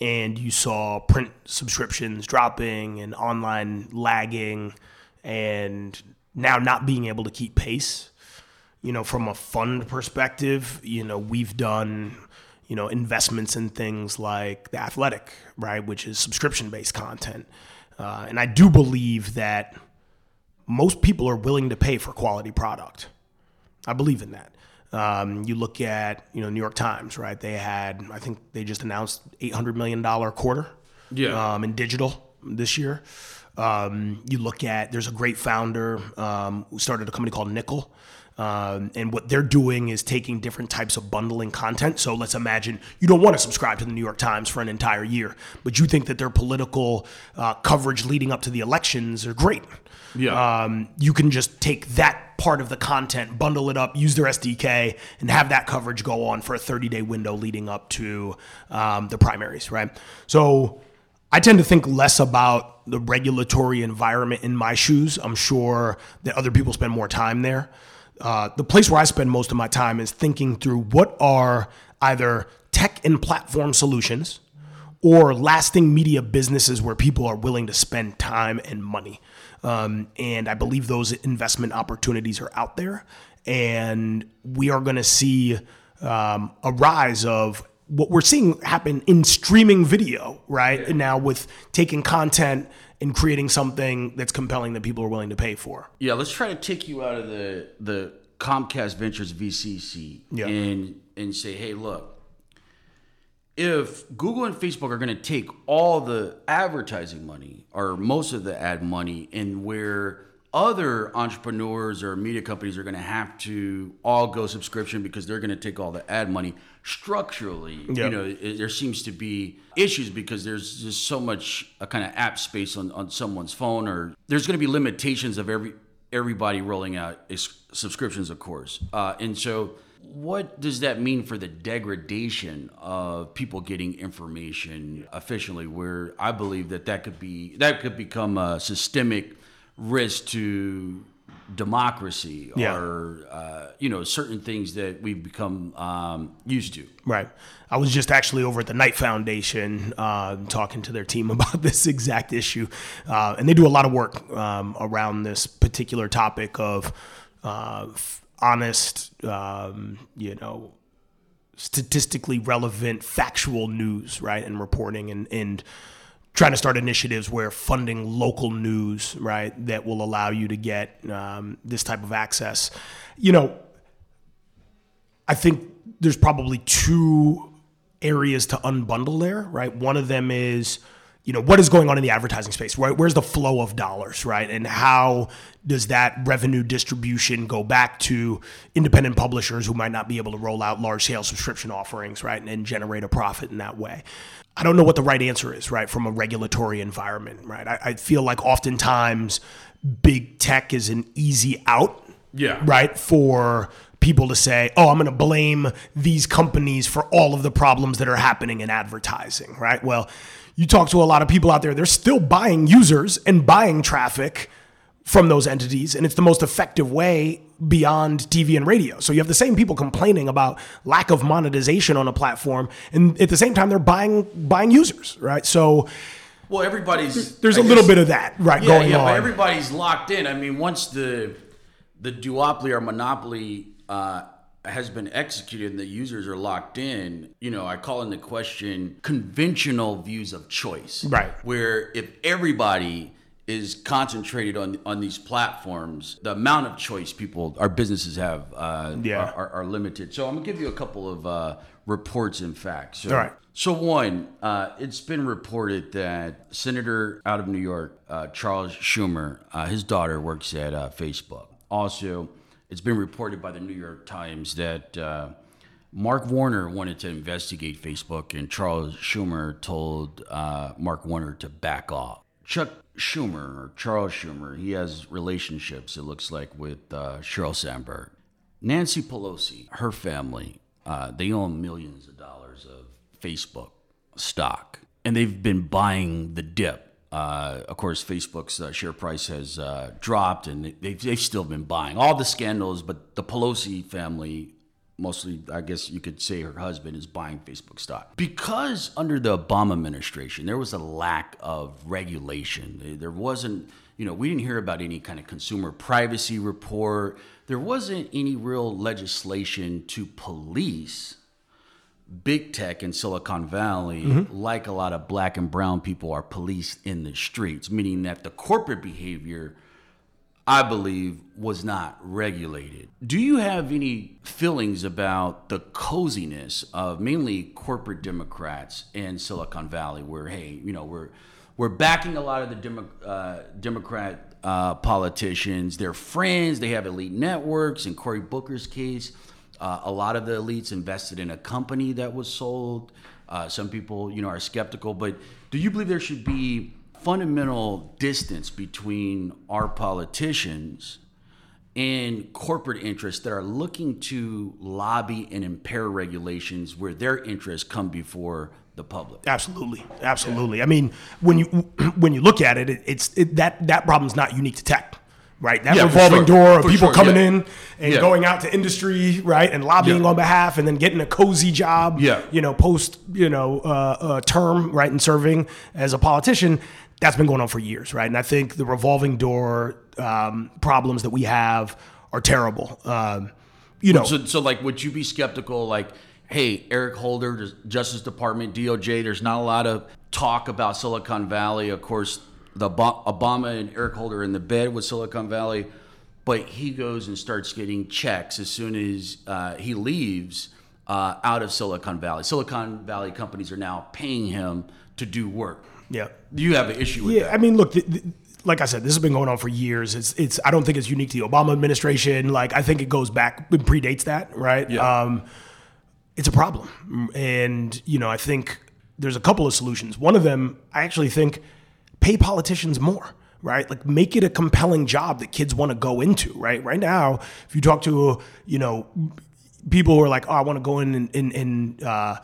and you saw print subscriptions dropping and online lagging and now not being able to keep pace. You know, from a fund perspective, you know, we've done you know, investments in things like The Athletic, right, which is subscription-based content. Uh, and I do believe that most people are willing to pay for quality product. I believe in that. Um, you look at, you know, New York Times, right? They had, I think they just announced eight hundred million dollars a quarter yeah. um, in digital this year. Um, you look at, there's a great founder um, who started a company called Nickel. Um, and what they're doing is taking different types of bundling content. So let's imagine you don't want to subscribe to the New York Times for an entire year, but you think that their political uh, coverage leading up to the elections are great. Yeah. Um, you can just take that part of the content, bundle it up, use their S D K, and have that coverage go on for a thirty-day window leading up to um, the primaries, right? So I tend to think less about the regulatory environment in my shoes. I'm sure that other people spend more time there. Uh, the place where I spend most of my time is thinking through what are either tech and platform solutions or lasting media businesses where people are willing to spend time and money. Um, and I believe those investment opportunities are out there. And we are going to see um, a rise of what we're seeing happen in streaming video, right? Yeah. And now with taking content and creating something that's compelling that people are willing to pay for. Yeah, let's try to take you out of the the Comcast Ventures V C seat yeah. and, and say, hey, look, if Google and Facebook are going to take all the advertising money or most of the ad money, and where other entrepreneurs or media companies are going to have to all go subscription because they're going to take all the ad money, structurally, yeah. you know, it, there seems to be issues because there's just so much a kind of app space on, on someone's phone, or there's going to be limitations of every everybody rolling out is subscriptions, of course. Uh, and so what does that mean for the degradation of people getting information efficiently, where I believe that that could be, that could become a systemic risk to democracy yeah. or, uh, you know, certain things that we've become um, used to. Right. I was just actually over at the Knight Foundation uh, talking to their team about this exact issue. Uh, and they do a lot of work um, around this particular topic of uh, honest, um, you know, statistically relevant, factual news, right, and reporting and, and trying to start initiatives where funding local news, right, that will allow you to get um, this type of access. You know, I think there's probably two areas to unbundle there, right? One of them is, you know, what is going on in the advertising space, right? Where's the flow of dollars, right? And how does that revenue distribution go back to independent publishers who might not be able to roll out large-scale subscription offerings, right, and, and generate a profit in that way? I don't know what the right answer is, right, from a regulatory environment, right? I, I feel like oftentimes big tech is an easy out, yeah, right, for people to say, oh, I'm going to blame these companies for all of the problems that are happening in advertising, right? Well, you talk to a lot of people out there, they're still buying users and buying traffic from those entities, and it's the most effective way beyond T V and radio. So you have the same people complaining about lack of monetization on a platform, and at the same time, they're buying buying users, right? So, well, everybody's there's I a guess, little bit of that, right? Yeah, going yeah, on. But everybody's locked in. I mean, once the the duopoly or monopoly uh, has been executed and the users are locked in, you know, I call into question conventional views of choice, right? Where if everybody is concentrated on on these platforms, the amount of choice people, our businesses have, uh, yeah. are, are, are limited. So I'm gonna give you a couple of uh, reports and facts. So, all right. So one, uh, it's been reported that Senator out of New York, uh, Charles Schumer, uh, his daughter works at uh, Facebook. Also, it's been reported by the New York Times that uh, Mark Warner wanted to investigate Facebook, and Charles Schumer told uh, Mark Warner to back off. Chuck Schumer, or Charles Schumer, he has relationships, it looks like, with uh, Sheryl Sandberg. Nancy Pelosi, her family, uh, they own millions of dollars of Facebook stock, and they've been buying the dip. Uh, of course, Facebook's uh, share price has uh, dropped, and they've, they've still been buying. All the scandals, but the Pelosi family, mostly, I guess you could say her husband, is buying Facebook stock. Because under the Obama administration, there was a lack of regulation. There wasn't, you know, we didn't hear about any kind of consumer privacy report. There wasn't any real legislation to police big tech in Silicon Valley, mm-hmm. like a lot of black and brown people are policed in the streets, meaning that the corporate behavior, I believe, was not regulated. Do you have any feelings about the coziness of mainly corporate Democrats in Silicon Valley, where, hey, you know, we're we're backing a lot of the Demo- uh, Democrat uh, politicians. They're friends. They have elite networks. In Cory Booker's case, uh, a lot of the elites invested in a company that was sold. Uh, some people, you know, are skeptical. But do you believe there should be fundamental distance between our politicians and corporate interests that are looking to lobby and impair regulations where their interests come before the public? Absolutely, absolutely. Yeah. I mean, when you when you look at it, it it's it, that that problem's not unique to tech, right? That yeah, revolving sure. door of for people sure, coming yeah. in and yeah. going out to industry, right, and lobbying yeah. on behalf, and then getting a cozy job, yeah. you know, post you know uh, uh, term, right, and serving as a politician. That's been going on for years, right? And I think the revolving door um, problems that we have are terrible. Um, you know, so, so like, would you be skeptical? Like, hey, Eric Holder, Justice Department, D O J. There's not a lot of talk about Silicon Valley. Of course, the Obama and Eric Holder are in the bed with Silicon Valley, but he goes and starts getting checks as soon as uh, he leaves uh, out of Silicon Valley. Silicon Valley companies are now paying him to do work. Yeah, you have an issue with yeah, that. Yeah, I mean, look, the, the, like I said, this has been going on for years. It's, it's. I don't think it's unique to the Obama administration. Like, I think it goes back, it predates that, right? Yeah. Um, it's a problem, and you know, I think there's a couple of solutions. One of them, I actually think, pay politicians more. right? Like, make it a compelling job that kids want to go into, right? Right now, if you talk to, you know, people who are like, oh, I want to go in and, and, and uh,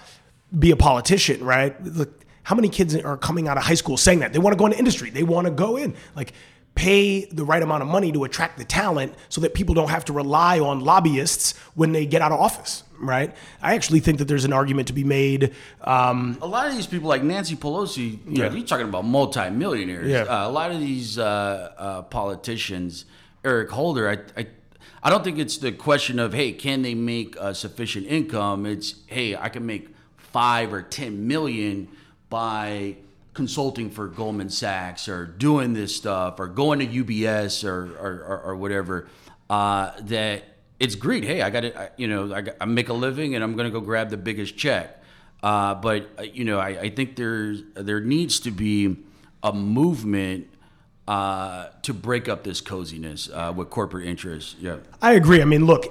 be a politician, right? Like, how many kids are coming out of high school saying that? They want to go into industry. They want to go in. Like, pay the right amount of money to attract the talent so that people don't have to rely on lobbyists when they get out of office, right? I actually think that there's an argument to be made. Um, a lot of these people, like Nancy Pelosi, you yeah. know, you're talking about multimillionaires. Yeah. Uh, a lot of these uh, uh, politicians, Eric Holder, I, I I don't think it's the question of, hey, can they make uh, sufficient income? It's, hey, I can make five or ten million by consulting for Goldman Sachs or doing this stuff or going to U B S or or, or, or whatever. Uh, that it's greed. Hey, I got to, you know, I, I make a living and I'm going to go grab the biggest check. Uh, but you know, I, I think there's there needs to be a movement Uh, to break up this coziness uh, with corporate interests. Yeah, I agree. I mean, look,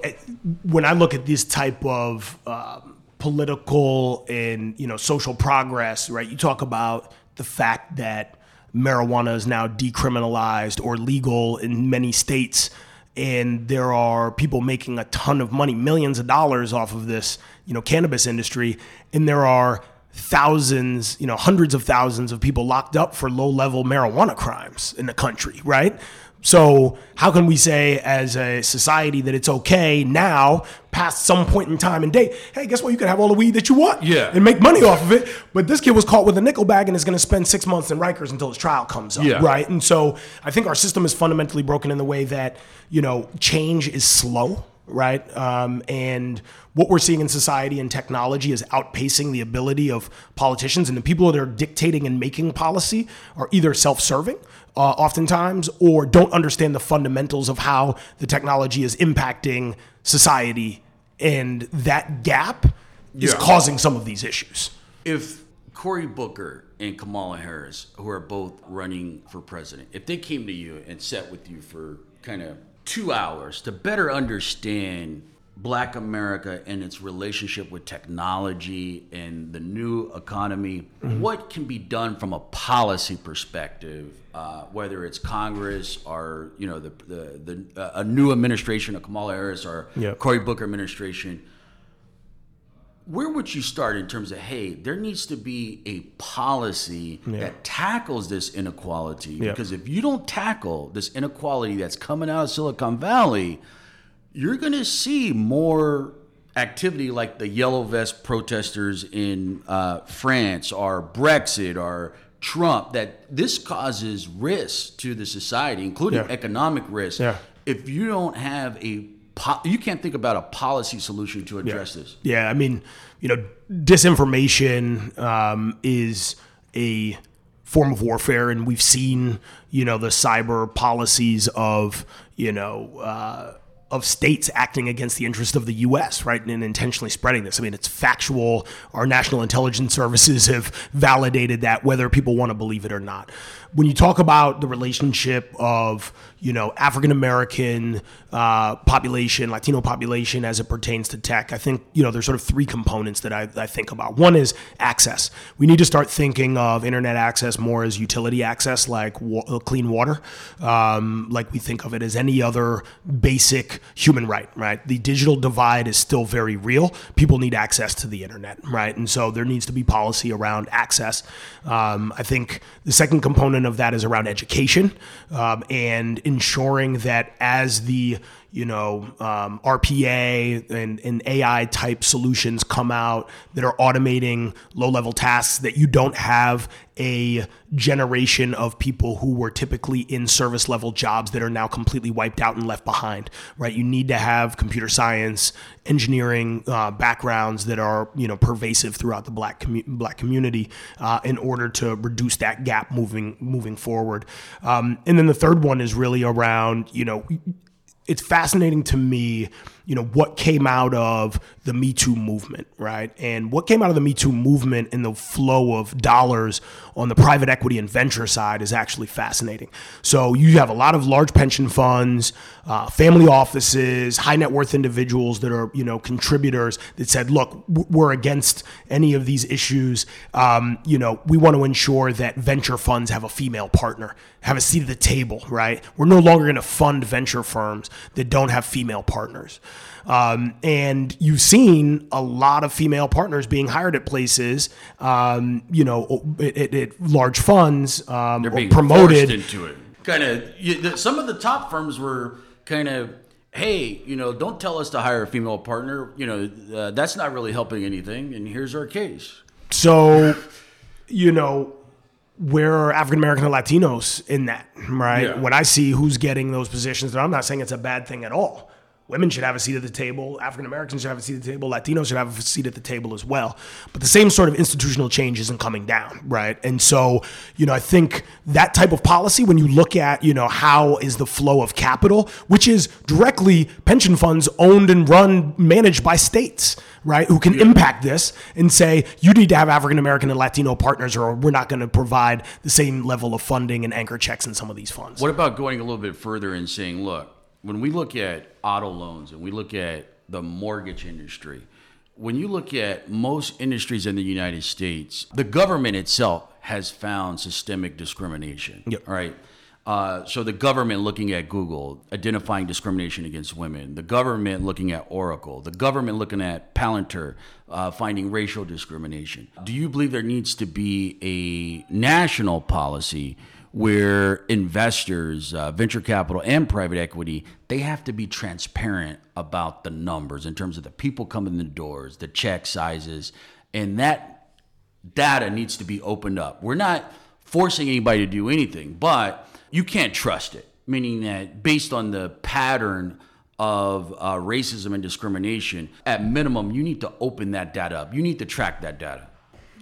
when I look at this type of uh, political and, you know, social progress, right? You talk about the fact that marijuana is now decriminalized or legal in many states, and there are people making a ton of money, millions of dollars off of this, you know, cannabis industry, and there are thousands, you know, hundreds of thousands of people locked up for low-level marijuana crimes in the country, right? So how can we say as a society that it's okay now, past some point in time and date, hey, guess what? You can have all the weed that you want yeah. and make money off of it. But this kid was caught with a nickel bag and is going to spend six months in Rikers until his trial comes up, yeah. right? And so I think our system is fundamentally broken in the way that, you know, change is slow. Right. Um, and what we're seeing in society and technology is outpacing the ability of politicians, and the people that are dictating and making policy are either self-serving uh, oftentimes or don't understand the fundamentals of how the technology is impacting society. And that gap is yeah. causing some of these issues. If Cory Booker and Kamala Harris, who are both running for president, if they came to you and sat with you for kind of two hours to better understand Black America and its relationship with technology and the new economy, mm-hmm. what can be done from a policy perspective, uh, whether it's Congress or, you know, the the, the uh, a new administration of Kamala Harris or yep. Cory Booker administration, where would you start in terms of, hey, there needs to be a policy yeah. that tackles this inequality? Yeah. Because if you don't tackle this inequality that's coming out of Silicon Valley, you're going to see more activity like the yellow vest protesters in uh, France or Brexit or Trump, that this causes risk to the society, including yeah. economic risk. Yeah. If you don't have a You can't think about a policy solution to address yeah. this. Yeah, I mean, you know, disinformation um, is a form of warfare, and we've seen, you know, the cyber policies of, you know, uh, of states acting against the interest of the U S, right, and intentionally spreading this. I mean, it's factual. Our national intelligence services have validated that, whether people want to believe it or not. When you talk about the relationship of, you know, African-American uh, population, Latino population as it pertains to tech, I think, you know, there's sort of three components that I, I think about. One is access. We need to start thinking of internet access more as utility access, like wa- clean water, um, like we think of it as any other basic human right, right? The digital divide is still very real. People need access to the internet, right? And so there needs to be policy around access. Um, I think the second component of that is around education um, and ensuring that as the, you know, um, R P A and, and A I type solutions come out that are automating low level tasks, that you don't have a generation of people who were typically in service level jobs that are now completely wiped out and left behind, right? You need to have computer science, engineering uh, backgrounds that are, you know, pervasive throughout the black commu- black community uh, in order to reduce that gap moving moving forward. Um, and then the third one is really around, you know, it's fascinating to me, you know, what came out of the Me Too movement, right? And what came out of the Me Too movement and the flow of dollars on the private equity and venture side is actually fascinating. So you have a lot of large pension funds, uh, family offices, high net worth individuals that are, you know, contributors that said, look, we're against any of these issues. Um, you know, we want to ensure that venture funds have a female partner, have a seat at the table, right? We're no longer going to fund venture firms that don't have female partners. Um, and you've seen a lot of female partners being hired at places, um, you know, at, at large funds, um, they're being promoted into it. Kind of, some of the top firms were kind of, hey, you know, don't tell us to hire a female partner. You know, uh, that's not really helping anything. And here's our case. So, you know, where are African American and Latinos in that, right? Yeah. When I see who's getting those positions, and I'm not saying it's a bad thing at all. Women should have a seat at the table. African Americans should have a seat at the table. Latinos should have a seat at the table as well. But the same sort of institutional change isn't coming down, right? And so, you know, I think that type of policy, when you look at, you know, how is the flow of capital, which is directly pension funds owned and run, managed by states, right, who can yeah. impact this and say, you need to have African American and Latino partners or we're not going to provide the same level of funding and anchor checks in some of these funds. What about going a little bit further and saying, look, when we look at auto loans and we look at the mortgage industry, when you look at most industries in the United States, the government itself has found systemic discrimination, yep. right? Uh, so the government looking at Google, identifying discrimination against women, the government looking at Oracle, the government looking at Palantir, uh, finding racial discrimination. Do you believe there needs to be a national policy where investors, uh, venture capital and private equity, they have to be transparent about the numbers in terms of the people coming in the doors, the check sizes, and that data needs to be opened up. We're not forcing anybody to do anything, but you can't trust it, meaning that based on the pattern of uh, racism and discrimination, at minimum, you need to open that data up. You need to track that data.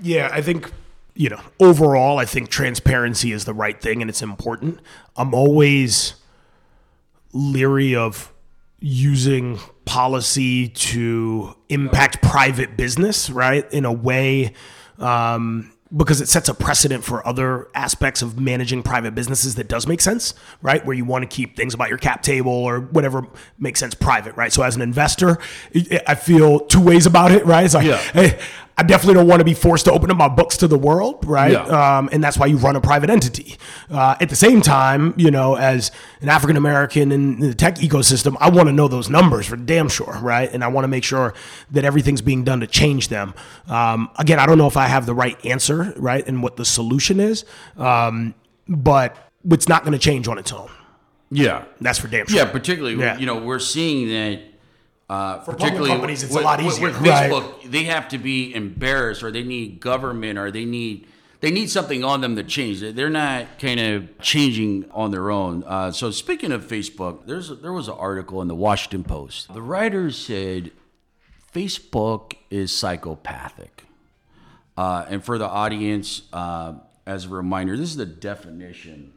Yeah, I think, you know, overall, I think transparency is the right thing and it's important. I'm always leery of using policy to impact private business, right, in a way, um, because it sets a precedent for other aspects of managing private businesses that does make sense, right? Where you want to keep things about your cap table or whatever makes sense private, right? So as an investor, I feel two ways about it, right? It's like, yeah. hey, I definitely don't want to be forced to open up my books to the world, right? Yeah. Um, and that's why you run a private entity. Uh, at the same time, you know, as an African American in the tech ecosystem, I want to know those numbers for damn sure, right? And I want to make sure that everything's being done to change them. Um, again, I don't know if I have the right answer, right, and what the solution is, um, but it's not going to change on its own. Yeah, that's for damn sure. Yeah, particularly, yeah. you know, we're seeing that. Uh, for particularly companies, it's with, a lot easier. With Facebook, right. They have to be embarrassed, or they need government, or they need they need something on them to change. They're not kind of changing on their own. Uh, so speaking of Facebook, there's a, there was an article in the Washington Post. The writer said Facebook is psychopathic. Uh, and for the audience, uh, as a reminder, this is the definition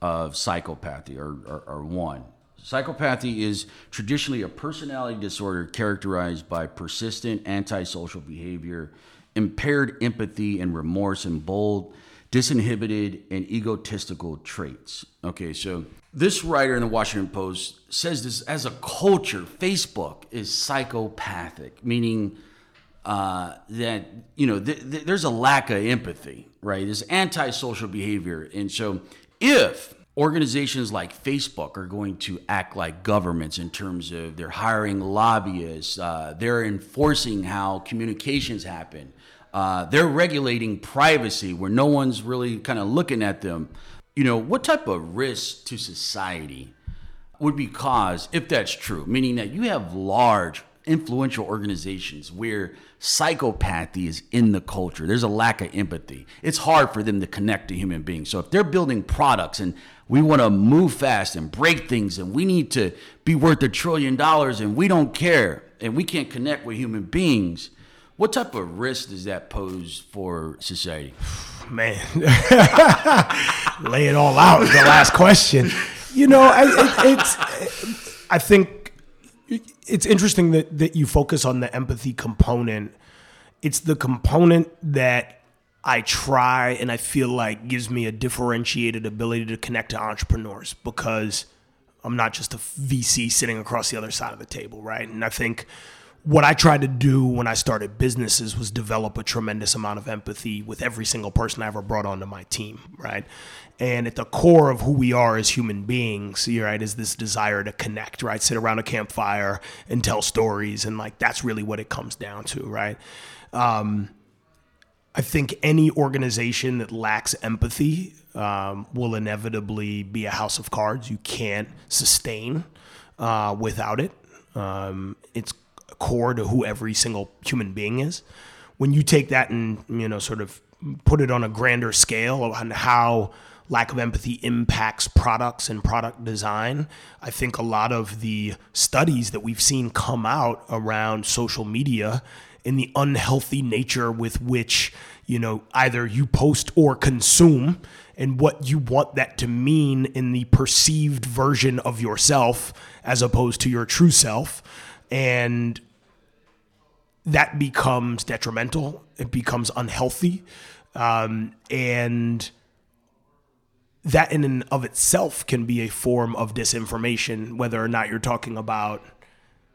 of psychopathy, or, or, or one. Psychopathy is traditionally a personality disorder characterized by persistent antisocial behavior, impaired empathy and remorse, and bold, disinhibited, and egotistical traits. Okay, so this writer in the Washington Post says this as a culture, Facebook is psychopathic, meaning uh, that, you know, th- th- there's a lack of empathy, right? There's antisocial behavior. And so if organizations like Facebook are going to act like governments in terms of they're hiring lobbyists, uh, they're enforcing how communications happen, uh, they're regulating privacy where no one's really kind of looking at them. You know, what type of risk to society would be caused if that's true? Meaning that you have large, influential organizations where psychopathy is in the culture. There's a lack of empathy. It's hard for them to connect to human beings. So if they're building products and we want to move fast and break things and we need to be worth a trillion dollars and we don't care and we can't connect with human beings, what type of risk does that pose for society? Man, lay it all out. The last question. You know, I, it, it's, I think it's interesting that, that you focus on the empathy component. It's the component that I try and I feel like gives me a differentiated ability to connect to entrepreneurs, because I'm not just a V C sitting across the other side of the table, right? And I think what I tried to do when I started businesses was develop a tremendous amount of empathy with every single person I ever brought onto my team, right? And at the core of who we are as human beings, right, is this desire to connect, right? Sit around a campfire and tell stories, and like that's really what it comes down to, right? Um, I think any organization that lacks empathy um, will inevitably be a house of cards. You can't sustain uh, without it. Um, it's core to who every single human being is. When you take that and, you know, sort of put it on a grander scale on how lack of empathy impacts products and product design, I think a lot of the studies that we've seen come out around social media and the unhealthy nature with which, you know, either you post or consume and what you want that to mean in the perceived version of yourself as opposed to your true self. And that becomes detrimental. It becomes unhealthy. Um, and that in and of itself can be a form of disinformation, whether or not you're talking about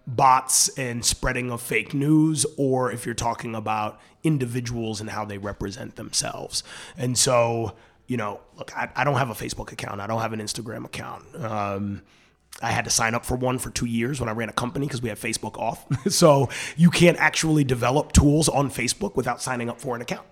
bots and spreading of fake news, or if you're talking about individuals and how they represent themselves. And so, you know, look, I, I don't have a Facebook account. I don't have an Instagram account. Um, I had to sign up for one for two years when I ran a company because we had Facebook off. So you can't actually develop tools on Facebook without signing up for an account.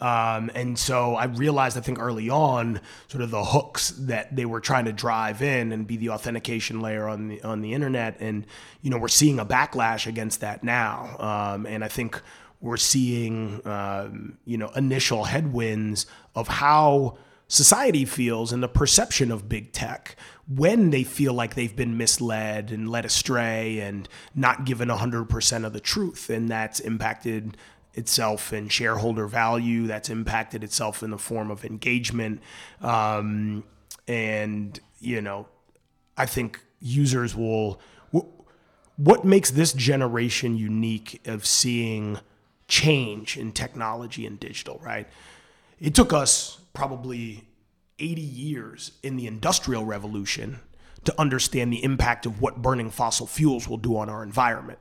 Um, and so I realized, I think early on, sort of the hooks that they were trying to drive in and be the authentication layer on the, on the internet. And, you know, we're seeing a backlash against that now. Um, and I think we're seeing, um, you know, initial headwinds of how society feels and the perception of big tech when they feel like they've been misled and led astray and not given one hundred percent of the truth. And that's impacted itself in shareholder value. That's impacted itself in the form of engagement. Um, and, you know, I think users will... What makes this generation unique of seeing change in technology and digital, right? It took us probably eighty years in the Industrial Revolution to understand the impact of what burning fossil fuels will do on our environment.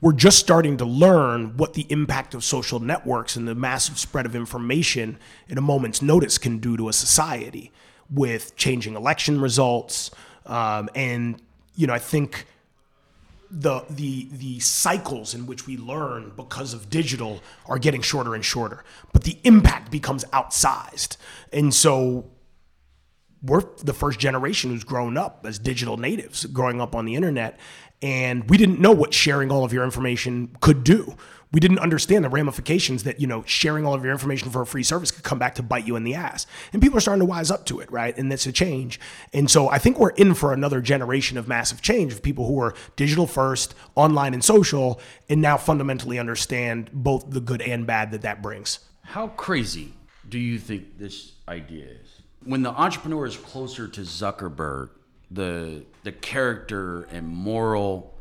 We're just starting to learn what the impact of social networks and the massive spread of information at a moment's notice can do to a society with changing election results. Um, and, you know, I think the the the cycles in which we learn because of digital are getting shorter and shorter, but the impact becomes outsized. And so we're the first generation who's grown up as digital natives, growing up on the internet, and we didn't know what sharing all of your information could do. We didn't understand the ramifications that, you know, sharing all of your information for a free service could come back to bite you in the ass. And people are starting to wise up to it, right? And that's a change. And so I think we're in for another generation of massive change of people who are digital first, online and social, and now fundamentally understand both the good and bad that that brings. How crazy do you think this idea is? When the entrepreneur is closer to Zuckerberg, the the character and moral,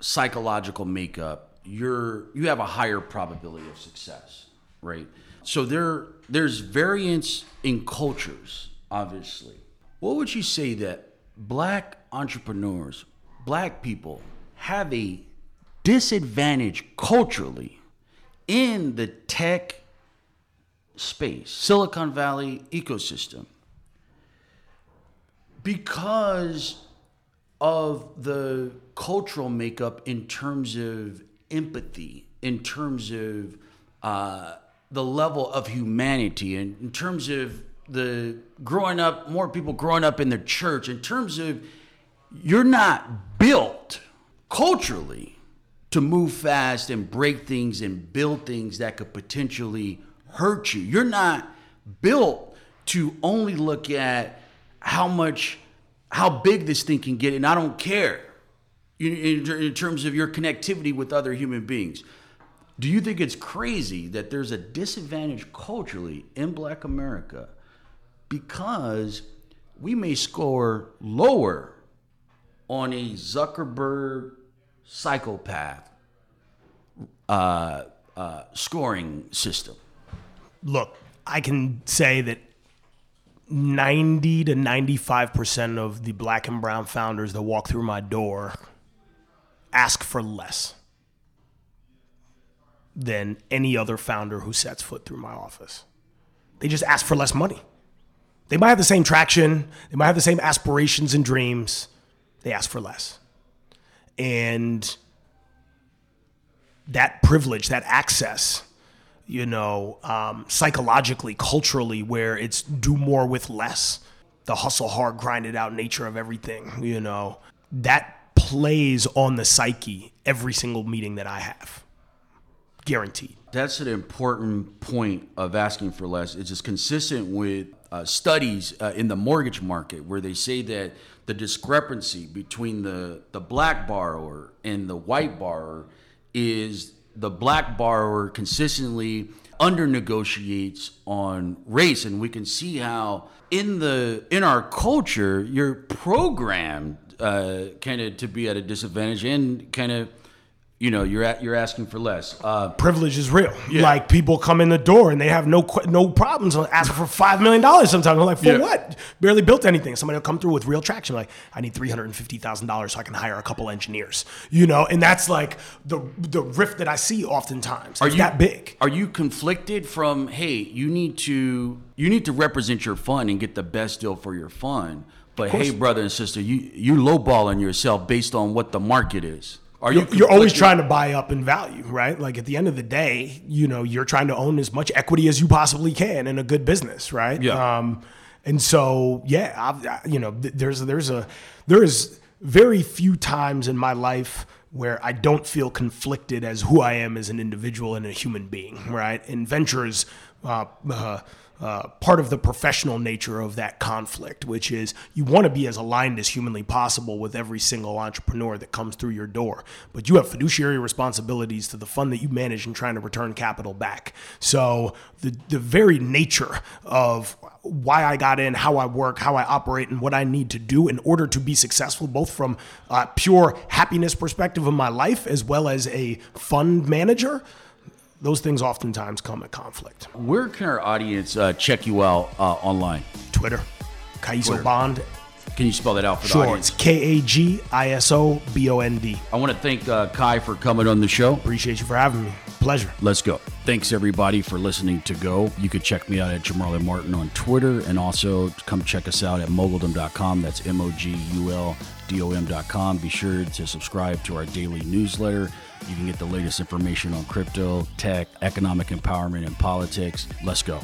psychological makeup, you're you have a higher probability of success, right? So there there's variance in cultures, obviously. What would you say that black entrepreneurs, black people have a disadvantage culturally in the tech space, Silicon Valley ecosystem, because of the cultural makeup in terms of empathy, in terms of uh, the level of humanity, and in terms of the growing up, more people growing up in the church, in terms of you're not built culturally to move fast and break things and build things that could potentially hurt you. You're not built to only look at how much, how big this thing can get, and I don't care. In, in terms of your connectivity with other human beings, do you think it's crazy that there's a disadvantage culturally in Black America because we may score lower on a Zuckerberg psychopath uh, uh, scoring system? Look, I can say that ninety to ninety-five percent of the black and brown founders that walk through my door ask for less than any other founder who sets foot through my office. They just ask for less money. They might have the same traction. They might have the same aspirations and dreams. They ask for less. And that privilege, that access, you know, um, psychologically, culturally, where it's do more with less, the hustle hard, grind it out nature of everything, you know, that plays on the psyche every single meeting that I have. Guaranteed. That's an important point of asking for less. It's just consistent with uh, studies uh, in the mortgage market where they say that the discrepancy between the, the black borrower and the white borrower is the black borrower consistently under-negotiates on race. And we can see how in the in our culture, you're programmed uh, kind of to be at a disadvantage and kind of, you know, you're at, you're asking for less. Uh, Privilege is real. Yeah. Like people come in the door and they have no no problems asking for five million dollars. Sometimes I'm like, for yeah. what? Barely built anything. Somebody will come through with real traction. Like, I need three hundred and fifty thousand dollars so I can hire a couple engineers. You know, and that's like the the rift that I see oftentimes. Are it's you, that big? Are you conflicted from, hey, you need to you need to represent your fund and get the best deal for your fund, but hey, brother and sister, you you lowballing yourself based on what the market is. Are you you're always trying to buy up in value, right? Like at the end of the day, you know, you're trying to own as much equity as you possibly can in a good business, right? Yeah. Um, and so, yeah, I've, I, you know, there's there's a there is very few times in my life where I don't feel conflicted as who I am as an individual and a human being, right? And ventures, uh, uh, uh, part of the professional nature of that conflict, which is you want to be as aligned as humanly possible with every single entrepreneur that comes through your door, but you have fiduciary responsibilities to the fund that you manage and trying to return capital back. So the, the very nature of why I got in, how I work, how I operate, and what I need to do in order to be successful, both from a pure happiness perspective of my life, as well as a fund manager, those things oftentimes come at conflict. Where can our audience uh, check you out uh, online? Twitter, Kai Bond. Can you spell that out for sure, the audience? Sure, it's K A G I S O B O N D. I want to thank uh, Kai for coming on the show. Appreciate you for having me. Pleasure. Let's go. Thanks, everybody, for listening to Go. You can check me out at Jamarly Martin on Twitter, and also come check us out at moguldom dot com. That's M O G U L D O M dot com. Be sure to subscribe to our daily newsletter. You can get the latest information on crypto, tech, economic empowerment, and politics. Let's go.